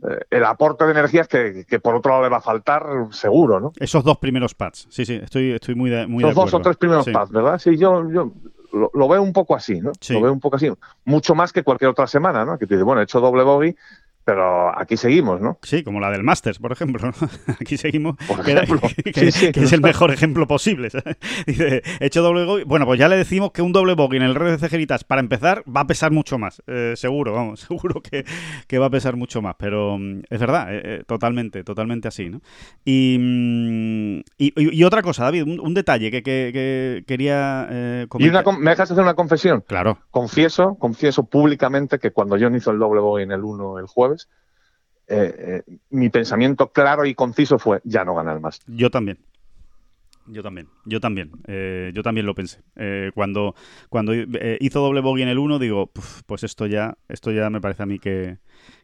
eh, el aporte de energías que, que por otro lado le va a faltar, seguro, ¿no? Esos dos primeros pads, sí, sí, estoy, estoy muy de, muy de acuerdo. Esos dos o tres primeros, sí, pads, ¿verdad? Sí, yo, yo lo, lo veo un poco así, ¿no? Sí. Lo veo un poco así, mucho más que cualquier otra semana, ¿no? Que te dice, bueno, he hecho doble bogey, pero aquí seguimos, ¿no? Sí, como la del Masters, por ejemplo, ¿no? Aquí seguimos, por ejemplo, que, que, sí, sí, que es el mejor ejemplo posible, ¿sabes? Dice, he hecho doble bogey. Bueno, pues ya le decimos que un doble bogey en el R B C Heritage, para empezar, va a pesar mucho más. Eh, seguro, vamos, seguro que, que va a pesar mucho más. Pero es verdad, eh, totalmente, totalmente así, ¿no? Y, y, y otra cosa, David, un, un detalle que, que, que quería eh, comentar. ¿Y una, me dejas hacer una confesión? Claro. Confieso, confieso públicamente que cuando Jon hizo el doble bogey en el uno el jueves, Eh, eh, mi pensamiento claro y conciso fue, ya no ganar más. Yo también. Yo también, yo también, eh, yo también lo pensé. Eh, cuando cuando eh, hizo doble bogey en el uno, digo, pues esto ya, esto ya me parece a mí que,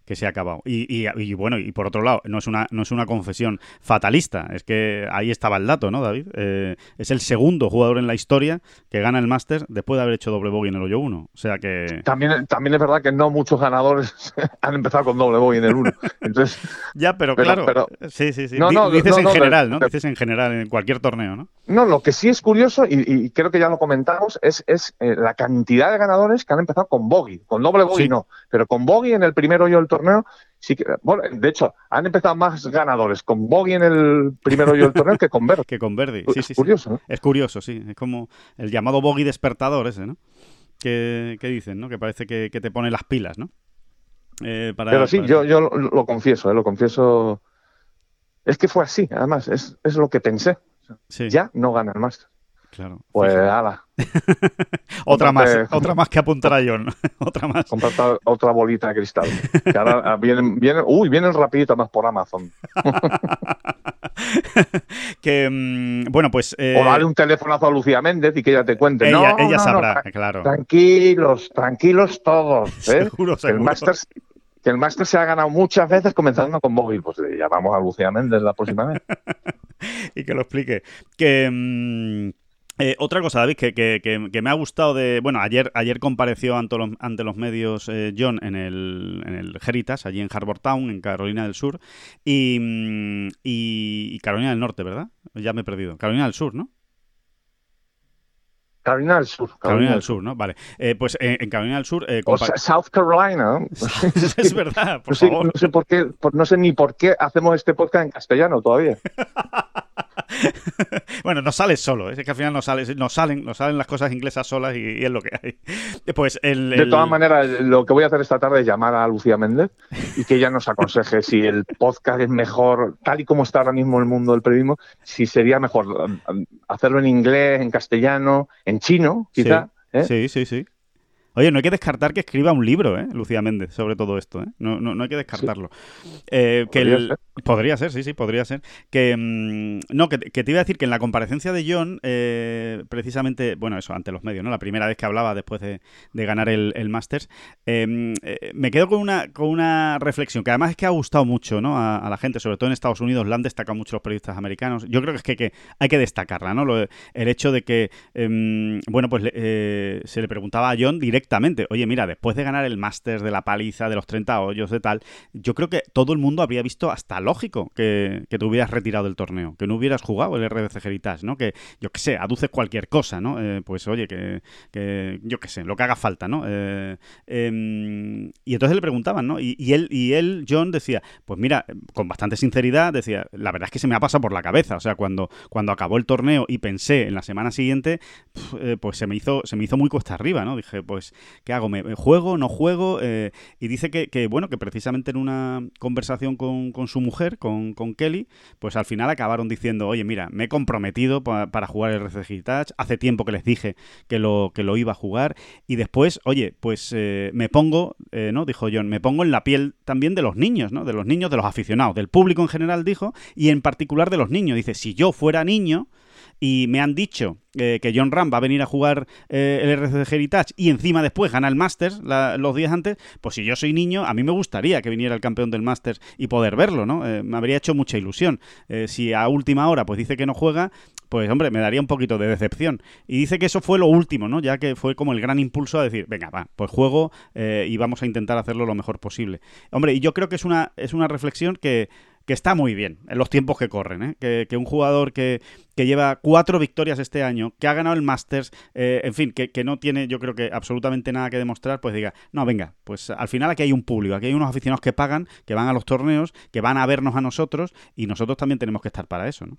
que se ha acabado. Y, y, y bueno, y por otro lado, no es una no es una confesión fatalista, es que ahí estaba el dato, ¿no, David? Eh, es el segundo jugador en la historia que gana el Masters después de haber hecho doble bogey en el hoyo uno. O sea que... También, también es verdad que no muchos ganadores han empezado con doble bogey en el uno. Entonces... ya, pero, pero claro, pero... sí, sí, sí. No, no, dices no, en no, general, ¿no? Pero... dices en general, en cualquier torneo. ¿No? No, lo que sí es curioso, y, y creo que ya lo comentamos, es, es eh, la cantidad de ganadores que han empezado con bogey, con doble bogey, sí, no, pero con bogey en el primer hoyo del torneo, sí que, bueno, de hecho, han empezado más ganadores con bogey en el primer hoyo del torneo que con Verdi. que con Verdi, sí, es sí, curioso, sí. ¿No? Es curioso, sí, es como el llamado bogey despertador ese, ¿no? Que, que dicen, ¿no? Que parece que, que te pone las pilas, ¿no? Eh, para, pero sí, para... yo, yo lo, lo confieso, eh, lo confieso, es que fue así, además, es, es lo que pensé. Sí. Ya no gana el Masters. Claro. Pues ala. otra más, otra más que apuntar a Jon. Otra más. Comprar otra bolita de cristal. Que ahora vienen, vienen, uy, vienen rapidito más por Amazon. que mmm, bueno, pues... Eh, o dale un telefonazo a Lucía Méndez y que ella te cuente. Ella, no, ella no, sabrá, no, claro. Tranquilos, tranquilos todos. ¿Eh? Seguro, seguro. El Masters... Que el Masters se ha ganado muchas veces comenzando con móvil. Pues le llamamos a Lucía Méndez la próxima vez. Y que lo explique. Que... Mmm... Eh, otra cosa, David, que, que, que, que me ha gustado de... Bueno, ayer ayer compareció ante los, ante los medios eh, Jon en el, en el Heritage, allí en Harbour Town, en Carolina del Sur, y, y, y Carolina del Norte, ¿verdad? Ya me he perdido. Carolina del Sur, ¿no? Carolina del Sur. Carolina, Carolina del Sur, ¿no? Vale. Eh, pues eh, en Carolina del Sur... Eh, compa- o sea, South Carolina. Es verdad, por no sé, favor. No sé, por qué, por, no sé ni por qué hacemos este podcast en castellano todavía. Bueno, no sales solo, ¿eh? Es que al final no sales, no salen, no salen las cosas inglesas solas y, y es lo que hay. Pues el, el... De todas maneras, lo que voy a hacer esta tarde es llamar a Lucía Méndez y que ella nos aconseje si el podcast es mejor, tal y como está ahora mismo el mundo del periodismo, si sería mejor hacerlo en inglés, en castellano, en chino, quizá. Sí, ¿eh? sí, sí, sí. Oye, no hay que descartar que escriba un libro, ¿eh? Lucía Méndez, sobre todo esto, ¿eh? No, no, no hay que descartarlo. Sí. Eh, que podría, el... ser. podría ser, sí, sí, podría ser. Que mmm, no, que, que te iba a decir que en la comparecencia de Jon, eh, precisamente, bueno, eso, ante los medios, ¿no? La primera vez que hablaba después de, de ganar el, el Masters, eh, eh, me quedo con una, con una reflexión, que además es que ha gustado mucho, ¿no? A, a la gente, sobre todo en Estados Unidos, la han destacado mucho los periodistas americanos. Yo creo que es que, que hay que destacarla, ¿no? Lo, el hecho de que, eh, bueno, pues eh, se le preguntaba a Jon directamente. Exactamente. Oye, mira, después de ganar el Masters, de la paliza, de los treinta hoyos, de tal, yo creo que todo el mundo habría visto hasta lógico que, que te hubieras retirado del torneo, que no hubieras jugado el R B C Heritage, ¿no? Que, yo qué sé, aduces cualquier cosa, ¿no? Eh, pues, oye, que, que yo qué sé, lo que haga falta, ¿no? Eh, eh, y entonces le preguntaban, ¿no? Y, y él, y él, Jon, decía, pues mira, con bastante sinceridad, decía, la verdad es que se me ha pasado por la cabeza. O sea, cuando, cuando acabó el torneo y pensé en la semana siguiente, pues se me hizo, se me hizo muy cuesta arriba, ¿no? Dije, pues ¿qué hago? ¿Me juego? ¿No juego? Eh, y dice que, que, bueno, que precisamente en una conversación con, con su mujer, con, con Kelly, pues al final acabaron diciendo, oye, mira, me he comprometido pa- para jugar el R B C Heritage, hace tiempo que les dije que lo, que lo iba a jugar, y después, oye, pues eh, me pongo, eh, ¿no? Dijo Jon, me pongo en la piel también de los niños, ¿no? De los niños, de los aficionados, del público en general, dijo, y en particular de los niños. Dice, si yo fuera niño... Y me han dicho eh, que Jon Rahm va a venir a jugar eh, el R B C Heritage y encima después gana el Masters la, los días antes. Pues si yo soy niño, a mí me gustaría que viniera el campeón del Masters y poder verlo, ¿no? Eh, me habría hecho mucha ilusión. Eh, si a última hora pues dice que no juega, pues hombre, me daría un poquito de decepción. Y dice que eso fue lo último, ¿no? Ya que fue como el gran impulso a decir, venga, va, pues juego eh, y vamos a intentar hacerlo lo mejor posible. Hombre, y yo creo que es una, es una reflexión que... que está muy bien en los tiempos que corren, ¿eh? que, que un jugador que, que lleva cuatro victorias este año, que ha ganado el Masters, eh, en fin, que, que no tiene, yo creo que absolutamente nada que demostrar, pues diga, no, venga, pues al final aquí hay un público, aquí hay unos aficionados que pagan, que van a los torneos, que van a vernos a nosotros, y nosotros también tenemos que estar para eso, ¿no?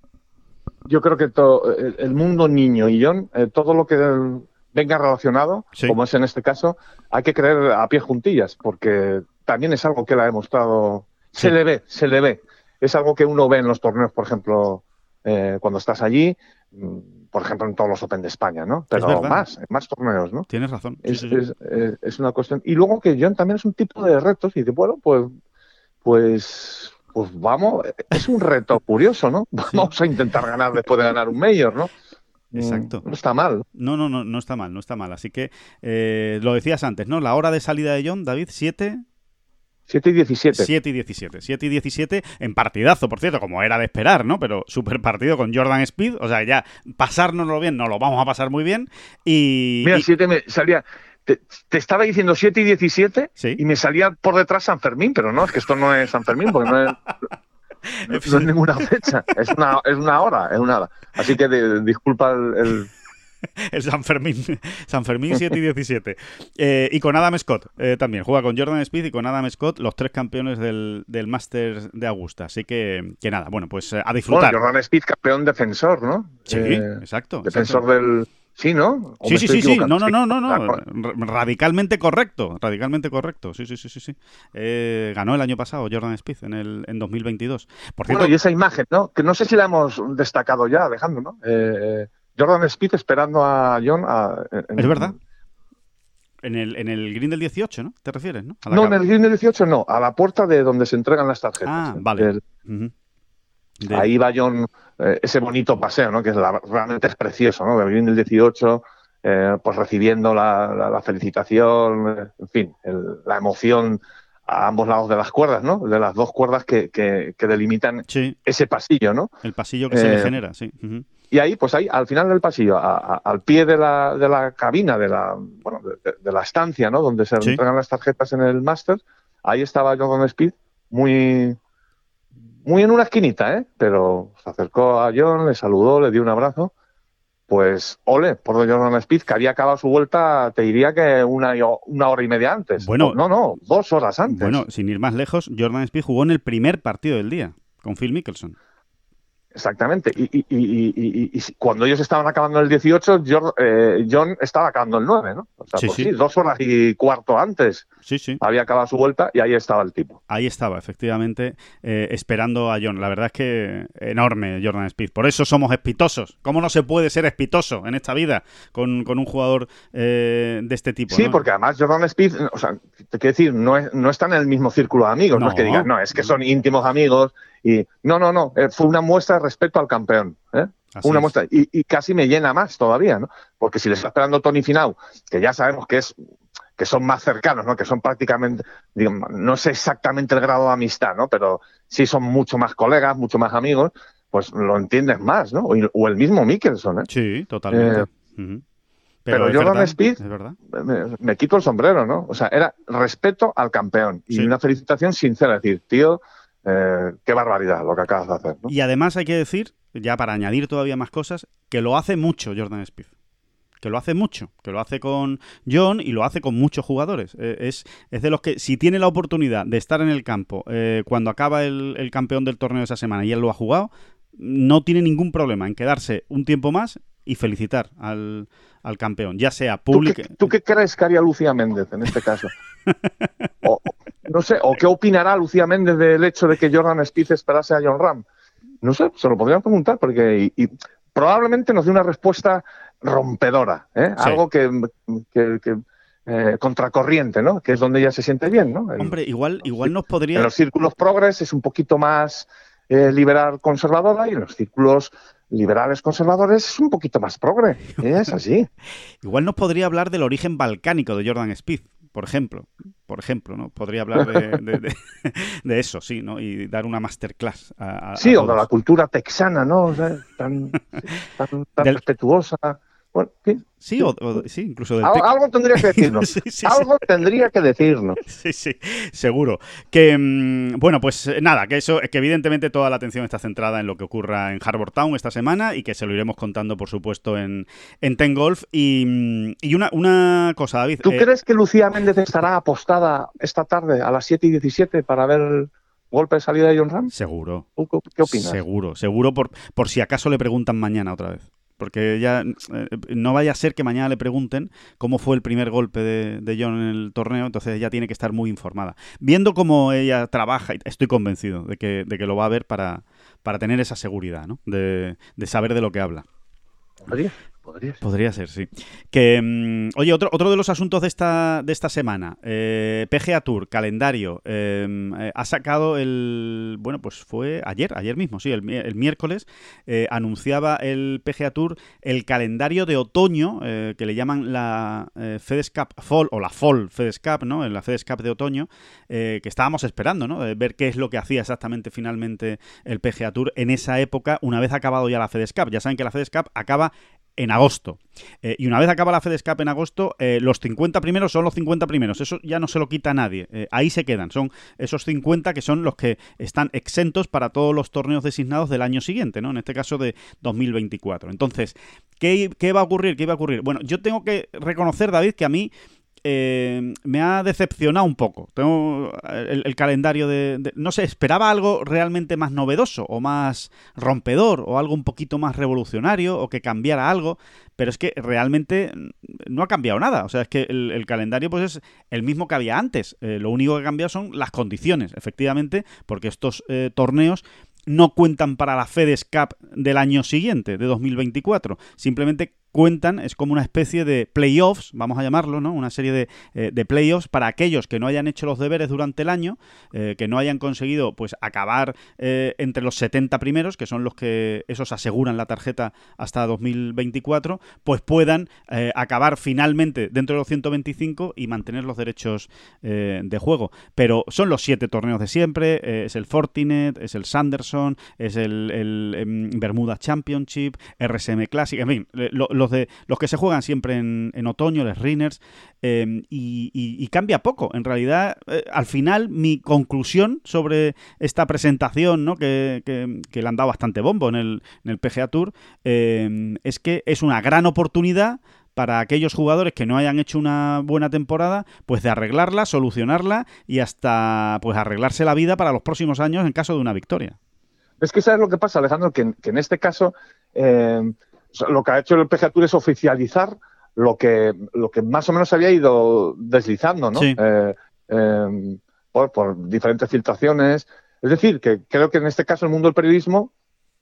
Yo creo que todo, el, el mundo niño y Jon, eh, todo lo que el, venga relacionado, sí, como es en este caso, hay que creer a pie juntillas, porque también es algo que él ha demostrado, sí. se le ve, se le ve. Es algo que uno ve en los torneos, por ejemplo, eh, cuando estás allí, por ejemplo, en todos los Open de España, ¿no? Pero más, en más torneos, ¿no? Tienes razón. Es, sí, sí, sí. Es, es una cuestión. Y luego que Jon también es un tipo de retos y dice, bueno, pues, pues, pues vamos, es un reto curioso, ¿no? Vamos sí. a intentar ganar después de ganar un Major, ¿no? Exacto. No está mal. No, no, no, no está mal, no está mal. Así que eh, lo decías antes, ¿no? La hora de salida de Jon, David, siete... siete y diecisiete. siete y diecisiete. siete y diecisiete en partidazo, por cierto, como era de esperar, ¿no? Pero super partido con Jordan Spieth. O sea, ya pasárnoslo bien, nos lo vamos a pasar muy bien. Y mira, y... siete me salía... Te, te estaba diciendo siete y diecisiete, ¿sí? Y me salía por detrás San Fermín, pero no, es que esto no es San Fermín, porque no es... No, no es ninguna fecha. Es una, es una hora, es una hora. Así que de, disculpa el... el... El San Fermín, San Fermín siete y diecisiete. Eh, y con Adam Scott eh, también. Juega con Jordan Spieth y con Adam Scott, los tres campeones del, del Masters de Augusta. Así que, que nada, bueno, pues a disfrutar. Bueno, Jordan Spieth, campeón defensor, ¿no? Sí, eh, exacto. Defensor exacto. del... Sí, ¿no? Sí, sí, sí, sí. No, no, no, no, no. Radicalmente correcto, radicalmente correcto. Sí, sí, sí, sí, sí. Eh, ganó el año pasado Jordan Spieth en el en dos mil veintidós. Por cierto, bueno, y esa imagen, ¿no? Que no sé si la hemos destacado ya, Alejandro, ¿no? Eh... Jordan Spieth esperando a Jon. A, en, es verdad. En el, en el green del dieciocho, ¿no? ¿Te refieres, no? A la no, cabeza. En el green del dieciocho no. A la puerta de donde se entregan las tarjetas. Ah, vale. El, uh-huh. De... Ahí va Jon, eh, ese bonito paseo, ¿no? Que es la, realmente es precioso, ¿no? Viviendo el dieciocho, eh, pues recibiendo la, la, la felicitación, en fin, el, la emoción a ambos lados de las cuerdas, ¿no? De las dos cuerdas que, que, que delimitan sí. ese pasillo, ¿no? El pasillo que eh, se le genera, sí. Uh-huh. Y ahí, pues ahí, al final del pasillo, a, a, al pie de la, de la cabina, de la, bueno, de, de la estancia, ¿no? Donde se sí. entregan las tarjetas en el Masters, ahí estaba Jordan Spieth, muy... muy en una esquinita, ¿eh? Pero se acercó a Jon, le saludó, le dio un abrazo. Pues, ole, por Jordan Spieth, que había acabado su vuelta, te diría que una, una hora y media antes. Bueno, no, no, dos horas antes. Bueno, sin ir más lejos, Jordan Spieth jugó en el primer partido del día, con Phil Mickelson. Exactamente. Y, y, y, y, y, y cuando ellos estaban acabando el dieciocho, Jordan, eh, Jon estaba acabando el nueve, ¿no? O sea, sí, pues sí, sí, dos horas y cuarto antes sí, sí. había acabado su vuelta y ahí estaba el tipo. Ahí estaba, efectivamente, eh, esperando a Jon. La verdad es que enorme Jordan Spieth. Por eso somos espitosos. ¿Cómo no se puede ser espitoso en esta vida con, con un jugador eh, de este tipo? Sí, ¿no? Porque además Jordan Spieth, o sea, te quiero decir, no, es, no está en el mismo círculo de amigos. No, no es que digan, no, es que son íntimos amigos. Y no, no, no, fue una muestra respecto al campeón, ¿eh? Una es. muestra, y, y casi me llena más todavía, ¿no? Porque si le está esperando Tony Finau, que ya sabemos que es que son más cercanos, ¿no? Que son prácticamente, digamos, no sé exactamente el grado de amistad, ¿no? Pero sí son mucho más colegas, mucho más amigos, pues lo entiendes más, ¿no? O, o el mismo Mickelson, ¿eh? Sí, totalmente. Eh, uh-huh. Pero, pero Jordan Spieth, me, me quito el sombrero, ¿no? O sea, era respeto al campeón y sí. una felicitación sincera, es decir, tío... Eh, qué barbaridad lo que acabas de hacer, ¿no? Y además hay que decir, ya para añadir todavía más cosas, que lo hace mucho Jordan Spieth, que lo hace mucho, que lo hace con Jon y lo hace con muchos jugadores. Eh, es, es de los que, si tiene la oportunidad de estar en el campo eh, cuando acaba el, el campeón del torneo esa semana y él lo ha jugado, no tiene ningún problema en quedarse un tiempo más y felicitar al, al campeón, ya sea público... ¿Tú qué, ¿Tú qué crees que haría Lucía Méndez en este caso? o, no sé, o qué opinará Lucía Méndez del hecho de que Jordan Spieth esperase a Jon Rahm. No sé, se lo podríamos preguntar porque y, y probablemente nos dé una respuesta rompedora, ¿eh? Sí. Algo que, que, que eh, contracorriente, ¿no? Que es donde ella se siente bien, ¿no? El, Hombre, igual, igual nos podría... En los círculos progres es un poquito más eh, liberal conservadora y en los círculos liberales conservadores es un poquito más progre, ¿eh? Es así. Igual nos podría hablar del origen balcánico de Jordan Spieth. Por ejemplo, por ejemplo, ¿no? Podría hablar de, de, de, de eso, sí, ¿no? Y dar una masterclass a, a Sí, a o de la cultura texana, ¿no? O sea, tan tan, tan del... respetuosa. Bueno, ¿qué? Sí, o, o, sí, incluso del Algo, algo tendría que decirnos. sí, sí, algo sí. tendría que decirnos. Sí, sí, seguro. Que mmm, bueno, pues nada, que eso, que evidentemente toda la atención está centrada en lo que ocurra en Harbour Town esta semana y que se lo iremos contando, por supuesto, en, en Ten Golf. Y, y una, una cosa, David. ¿Tú eh... crees que Lucía Méndez estará apostada esta tarde a las siete y diecisiete para ver el golpe de salida de Jon Rahm? Seguro. ¿Qué opinas? Seguro, seguro, por, por si acaso le preguntan mañana otra vez. Porque ya eh, no vaya a ser que mañana le pregunten cómo fue el primer golpe de, de Jon en el torneo, entonces ella tiene que estar muy informada. Viendo cómo ella trabaja, estoy convencido de que, de que lo va a ver para, para tener esa seguridad, ¿no? De, de saber de lo que habla. ¿Podría? Podría ser. Podría ser, sí. Que, um, oye, otro, otro de los asuntos de esta, de esta semana. Eh, P G A Tour, calendario. Eh, eh, ha sacado el... Bueno, pues fue ayer, ayer mismo, sí, el, el miércoles. Eh, anunciaba el P G A Tour el calendario de otoño, eh, que le llaman la eh, FedEx Cup Fall, o la Fall FedEx Cup, ¿no? La FedEx Cup de otoño, eh, que estábamos esperando, ¿no? De ver qué es lo que hacía exactamente finalmente el P G A Tour en esa época, una vez acabado ya la FedEx Cup. Ya saben que la FedEx Cup acaba en agosto. Eh, y una vez acaba la FedEx Cup en agosto, eh, los cincuenta primeros son los cincuenta primeros. Eso ya no se lo quita a nadie. Eh, ahí se quedan. Son esos cincuenta que son los que están exentos para todos los torneos designados del año siguiente, ¿no? En este caso de dos mil veinticuatro. Entonces, ¿qué, qué va a ocurrir? ¿Qué va a ocurrir? Bueno, yo tengo que reconocer, David, que a mí Eh, me ha decepcionado un poco. Tengo el, el calendario de, de... No sé, esperaba algo realmente más novedoso o más rompedor o algo un poquito más revolucionario o que cambiara algo, pero es que realmente no ha cambiado nada. O sea, es que el, el calendario pues es el mismo que había antes. Eh, lo único que ha cambiado son las condiciones, efectivamente, porque estos eh, torneos no cuentan para la FedEx Cup del año siguiente, de dos mil veinticuatro. Simplemente cuentan, es como una especie de playoffs, vamos a llamarlo, ¿no? Una serie de, eh, de playoffs para aquellos que no hayan hecho los deberes durante el año, eh, que no hayan conseguido pues acabar eh, entre los setenta primeros, que son los que esos aseguran la tarjeta hasta dos mil veinticuatro, pues puedan eh, acabar finalmente dentro de los ciento veinticinco y mantener los derechos eh, de juego. Pero son los siete torneos de siempre, eh, es el Fortinet, es el Sanderson, es el, el, el Bermuda Championship, R S M Classic, en fin, lo, lo Los, de, los que se juegan siempre en, en otoño, los Rinners, eh, y, y, y cambia poco. En realidad, eh, al final, mi conclusión sobre esta presentación, ¿no? que, que, que le han dado bastante bombo en el, en el P G A Tour, eh, es que es una gran oportunidad para aquellos jugadores que no hayan hecho una buena temporada, pues de arreglarla, solucionarla y hasta pues arreglarse la vida para los próximos años en caso de una victoria. Es que ¿sabes lo que pasa, Alejandro? Que en, que en este caso... Eh... lo que ha hecho el P G A Tour es oficializar lo que lo que más o menos había ido deslizando, ¿no? Sí. Eh, eh, por, por diferentes filtraciones. Es decir, que creo que en este caso el mundo del periodismo,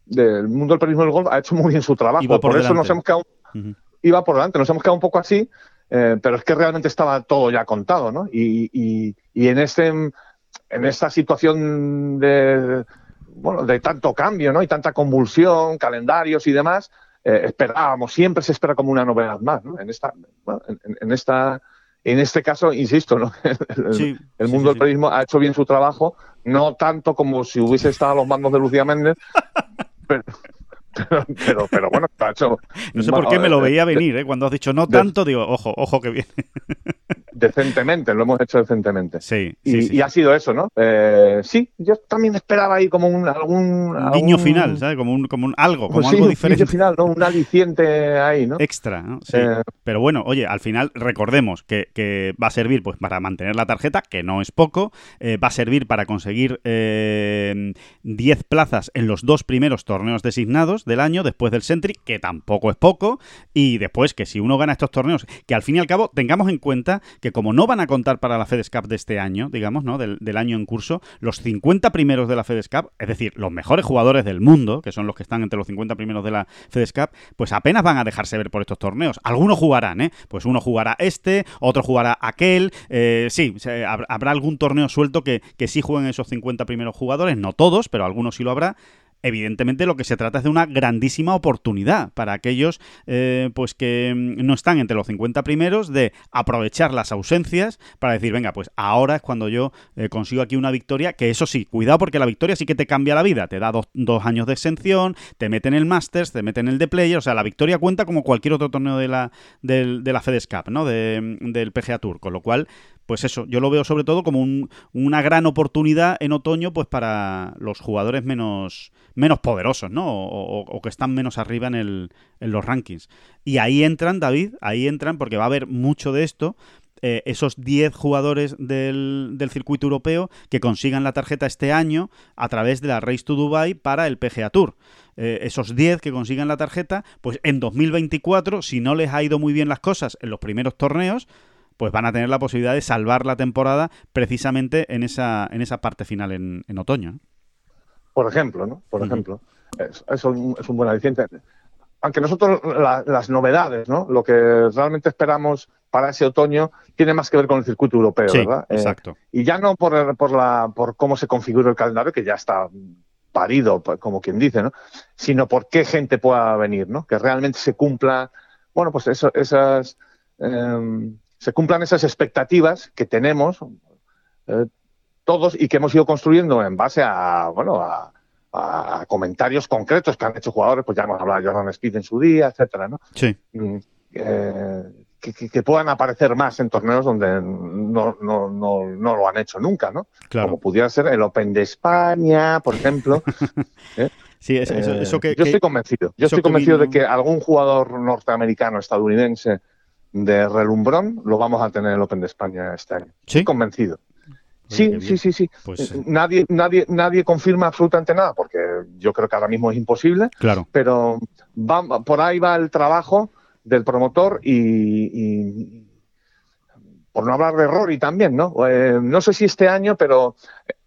del mundo del periodismo del golf, ha hecho muy bien su trabajo. Por, por eso nos hemos quedado, uh-huh. iba por delante, nos hemos quedado un poco así, eh, pero es que realmente estaba todo ya contado, ¿no? Y, y, y en este, en esta situación de bueno, de tanto cambio, ¿no? Y tanta convulsión, calendarios y demás. Eh, esperábamos, siempre se espera como una novedad más, ¿no? En esta, bueno, en, en esta, en este caso, insisto, ¿no? el, sí, el mundo sí, sí, del periodismo sí. ha hecho bien su trabajo, no tanto como si hubiese estado a los mandos de Lucía Méndez, pero, pero, pero, pero bueno, ha hecho. No sé bueno, por qué me lo veía venir, ¿eh? Cuando has dicho no tanto, digo, ojo, ojo que viene. Decentemente, lo hemos hecho decentemente. Sí, sí, y, sí. y ha sido eso, ¿no? Eh, sí, yo también esperaba ahí como un algún, algún... guiño final, ¿sabes? Como un como un algo, como pues sí, algo diferente. Un guiño final, ¿no? Un aliciente ahí, ¿no? Extra, ¿no? Sí. Eh... Pero bueno, oye, al final recordemos que, que va a servir pues para mantener la tarjeta, que no es poco, eh, va a servir para conseguir eh, diez plazas en los dos primeros torneos designados del año, después del Sentry, que tampoco es poco, y después que si uno gana estos torneos, que al fin y al cabo tengamos en cuenta que como no van a contar para la FedEx Cup de este año, digamos, ¿no? Del, del año en curso, los cincuenta primeros de la FedEx Cup, es decir, los mejores jugadores del mundo, que son los que están entre los cincuenta primeros de la FedEx Cup, pues apenas van a dejarse ver por estos torneos. Algunos jugarán, ¿eh? Pues uno jugará este, otro jugará aquel, eh, sí, habrá algún torneo suelto que, que sí jueguen esos cincuenta primeros jugadores, no todos, pero algunos sí lo habrá. Evidentemente, lo que se trata es de una grandísima oportunidad para aquellos eh, pues que no están entre los cincuenta primeros, de aprovechar las ausencias para decir, venga, pues ahora es cuando yo eh, consigo aquí una victoria, que eso sí, cuidado porque la victoria sí que te cambia la vida, te da dos, dos años de exención, te mete en el Masters, te mete en el de Player, o sea, la victoria cuenta como cualquier otro torneo de la, de, de la FedEx Cup, ¿no? De, del P G A Tour, con lo cual... Pues eso, yo lo veo sobre todo como un, una gran oportunidad en otoño pues para los jugadores menos, menos poderosos, ¿no? O, o, o que están menos arriba en, el, en los rankings. Y ahí entran, David, ahí entran, porque va a haber mucho de esto, eh, esos diez jugadores del, del circuito europeo que consigan la tarjeta este año a través de la Race to Dubai para el P G A Tour. Eh, esos diez que consigan la tarjeta, pues en dos mil veinticuatro, si no les ha ido muy bien las cosas en los primeros torneos, pues van a tener la posibilidad de salvar la temporada precisamente en esa en esa parte final en, en otoño. Por ejemplo, ¿no? Por uh-huh. ejemplo. Es, es, un, es un buen aliciente. Aunque nosotros la, las novedades, ¿no? Lo que realmente esperamos para ese otoño tiene más que ver con el circuito europeo, sí, ¿verdad? Exacto. Eh, y ya no por por la por cómo se configura el calendario, que ya está parido, como quien dice, ¿no? Sino por qué gente pueda venir, ¿no? Que realmente se cumpla, bueno, pues eso, esas... Eh, se cumplan esas expectativas que tenemos eh, todos y que hemos ido construyendo en base a bueno a, a comentarios concretos que han hecho jugadores, pues ya hemos hablado de Jordan Spieth en su día, etcétera, ¿no? Sí. Eh, que, que, que puedan aparecer más en torneos donde no, no, no, no lo han hecho nunca, ¿no? Claro. Como pudiera ser el Open de España, por ejemplo. ¿Eh? Sí, eso, eso, eso que, eh, yo que, estoy convencido. Yo estoy convencido que... de que algún jugador norteamericano, estadounidense, de relumbrón, lo vamos a tener en el Open de España este año. ¿Sí? Estoy convencido. Sí, sí, sí, sí. Pues, nadie, nadie, nadie confirma absolutamente nada, porque yo creo que ahora mismo es imposible. Claro. Pero va, por ahí va el trabajo del promotor y, y por no hablar de Rory también, ¿no? Eh, no sé si este año, pero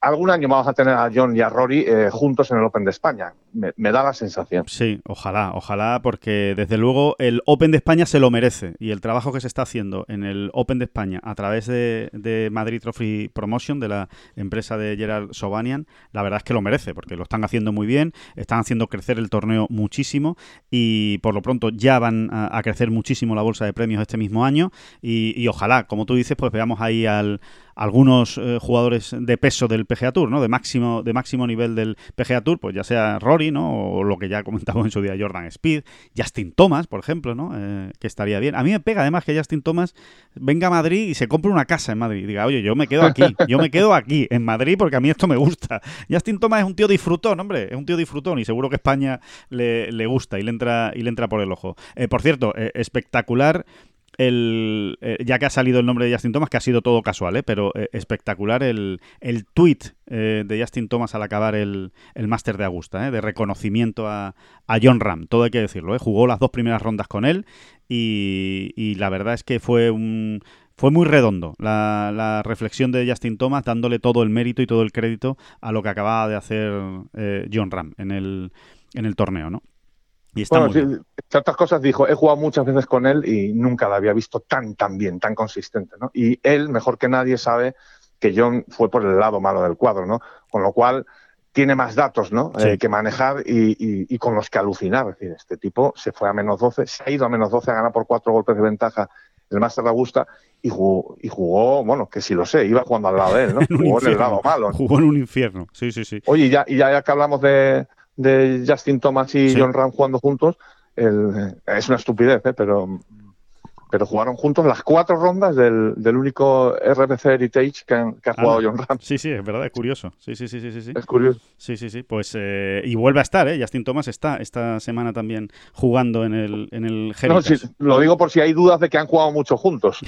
algún año vamos a tener a Jon y a Rory eh, juntos en el Open de España. Me, me da la sensación. Sí, ojalá, ojalá, porque desde luego el Open de España se lo merece, y el trabajo que se está haciendo en el Open de España a través de, de Madrid Trophy Promotion, de la empresa de Gerard Sobanian, la verdad es que lo merece, porque lo están haciendo muy bien, están haciendo crecer el torneo muchísimo, y por lo pronto ya van a, a crecer muchísimo la bolsa de premios este mismo año, y, y ojalá, como tú dices, pues veamos ahí al... algunos eh, jugadores de peso del P G A Tour, ¿no? De máximo, de máximo nivel del P G A Tour, pues ya sea Rory, ¿no? O lo que ya comentamos en su día, Jordan Spieth, Justin Thomas, por ejemplo, ¿no? Eh, que estaría bien. A mí me pega además que Justin Thomas venga a Madrid y se compre una casa en Madrid y diga, oye, yo me quedo aquí, yo me quedo aquí en Madrid porque a mí esto me gusta. Justin Thomas es un tío disfrutón, hombre, es un tío disfrutón, y seguro que España le, le gusta y le entra y le entra por el ojo. Eh, por cierto, eh, espectacular. El, eh, ya que ha salido el nombre de Justin Thomas, que ha sido todo casual, ¿eh? pero eh, espectacular el, el tweet eh, de Justin Thomas al acabar el, el Máster de Augusta, ¿eh? de reconocimiento a, a Jon Rahm, todo hay que decirlo, ¿eh? Jugó las dos primeras rondas con él y, y la verdad es que fue un... Fue muy redondo la, la reflexión de Justin Thomas, dándole todo el mérito y todo el crédito a lo que acababa de hacer eh, Jon Rahm en el, en el torneo, ¿no? Y bueno, sí, ciertas cosas dijo, he jugado muchas veces con él y nunca la había visto tan tan bien, tan consistente, ¿no? Y él, mejor que nadie, sabe que Jon fue por el lado malo del cuadro, ¿no? Con lo cual tiene más datos, ¿no? Sí. Eh, que manejar y, y, y con los que alucinar. Es decir, este tipo se fue a menos doce, se ha ido a menos doce a ganar por cuatro golpes de ventaja el Masters de Augusta y jugó, y jugó, bueno, que si lo sé, iba jugando al lado de él, ¿no? Jugó en infierno, el lado malo, ¿no? Jugó en un infierno, sí, sí, sí. Oye, y ya, y ya que hablamos de... de Justin Thomas y sí. Jon Rahm jugando juntos, el, es una estupidez, ¿eh? pero, pero jugaron juntos las cuatro rondas del, del único R B C Heritage que, han, que ha jugado ah, Jon Rahm. Sí, sí, es verdad, es curioso. Sí, sí, sí, sí, sí. Es curioso. Sí, sí, sí. Pues eh, y vuelve a estar, ¿eh? Justin Thomas está esta semana también jugando en el, en el Heritage. No, sí, lo digo por si hay dudas de que han jugado mucho juntos.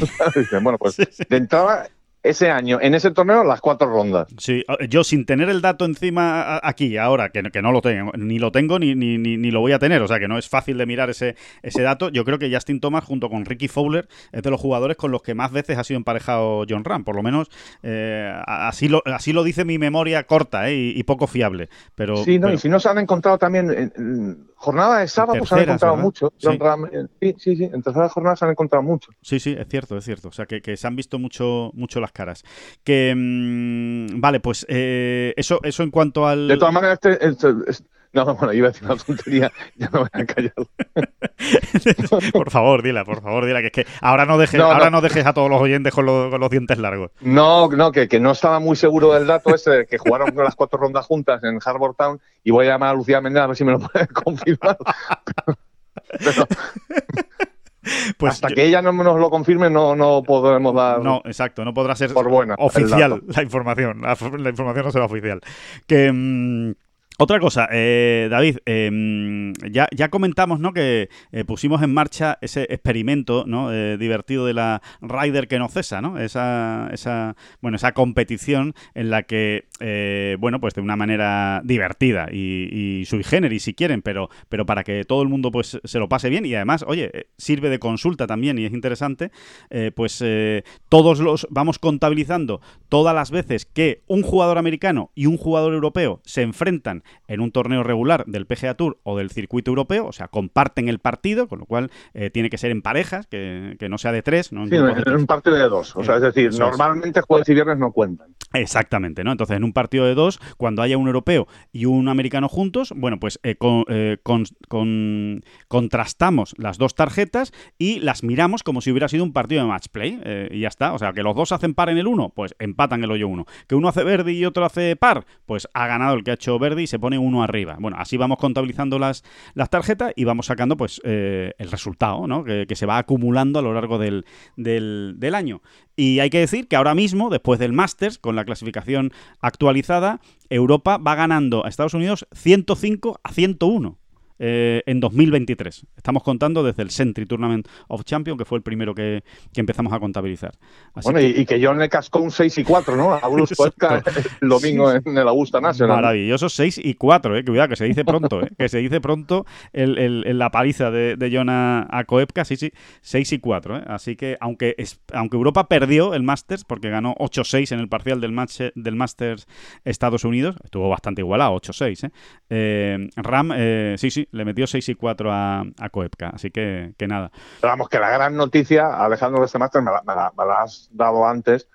Bueno, pues sí, sí. De entrada... Ese año, en ese torneo, las cuatro rondas. Sí, yo sin tener el dato encima aquí, ahora, que, que no lo tengo, ni lo tengo ni, ni, ni lo voy a tener, o sea que no es fácil de mirar ese, ese dato. Yo creo que Justin Thomas, junto con Ricky Fowler, es de los jugadores con los que más veces ha sido emparejado Jon Rahm, por lo menos eh, así, lo, así lo dice mi memoria corta eh, y, y poco fiable. Pero, sí, no, pero... y si no se han encontrado también, en, en jornada de sábado tercera, se han encontrado, ¿verdad? Mucho. Jon sí. Rahm, sí, sí, sí, en tercera jornada se han encontrado mucho. Sí, sí, es cierto, es cierto, o sea que, que se han visto mucho, mucho las caras. Que mmm, vale, pues eh, eso eso en cuanto al... De todas maneras, este, este, este... no, bueno, iba a decir una tontería, ya me voy a callar. Por favor, dila, por favor, dila, que es que ahora no dejes, no, ahora no. no dejes a todos los oyentes con los, con los dientes largos. No, no, que, que no estaba muy seguro del dato ese, que jugaron las cuatro rondas juntas en Harbour Town, y voy a llamar a Lucía Méndez a ver si me lo puede confirmar. Pero... Pues hasta yo, que ella no nos lo confirme, no, no podremos dar. No, exacto, no podrá ser por buena, oficial la información. La, la información no será oficial. Que. Mmm... Otra cosa, eh, David, eh, ya, ya comentamos, ¿no? que eh, pusimos en marcha ese experimento, ¿no? eh, divertido de la Ryder que no cesa, ¿no? Esa, esa, bueno, esa competición en la que, eh, bueno, pues de una manera divertida y, y sui generis, si quieren, pero, pero para que todo el mundo pues se lo pase bien y además, oye, sirve de consulta también y es interesante, eh, pues eh, todos los vamos contabilizando todas las veces que un jugador americano y un jugador europeo se enfrentan en un torneo regular del P G A Tour o del circuito europeo, o sea, comparten el partido, con lo cual eh, tiene que ser en parejas, que, que no sea de tres, ¿no? En sí, en un partido de dos, o eh, sea, es decir, normalmente jueves y viernes no cuentan. Exactamente, ¿no? Entonces, en un partido de dos, cuando haya un europeo y un americano juntos, bueno, pues eh, con, eh, con, con, contrastamos las dos tarjetas y las miramos como si hubiera sido un partido de match play, eh, y ya está, o sea, que los dos hacen par en el uno, pues empatan el hoyo uno, que uno hace verde y otro hace par, pues ha ganado el que ha hecho verde y se pone uno arriba. Bueno, así vamos contabilizando las, las tarjetas y vamos sacando pues eh, el resultado, ¿no? Que, que se va acumulando a lo largo del, del, del año. Y hay que decir que ahora mismo, después del Masters, con la clasificación actualizada, Europa va ganando a Estados Unidos ciento cinco a ciento uno. eh, en dos mil veintitrés. Estamos contando desde el Sentry Tournament of Champions, que fue el primero que, que empezamos a contabilizar. Así bueno, que... Y, y que Jon le cascó un seis y cuatro, ¿no? A Brooks Koepka el domingo sí, sí. en el Augusta Nacional. Maravilloso seis y cuatro, ¿eh? Cuidado, que se dice pronto, ¿eh? Que se dice pronto el, el, el, la paliza de, de Jon a, a Koepka, sí, sí, seis y cuatro, ¿eh? Así que, aunque, es, aunque Europa perdió el Masters, porque ganó ocho seis en el parcial del, match, del Masters Estados Unidos, estuvo bastante igualado, ocho seis, ¿eh? eh Rahm, eh, sí, sí, le metió seis y cuatro a, a Koepka, así que, que nada. Pero vamos, que la gran noticia, Alejandro, de este Masters, me la, me la, me la has dado antes,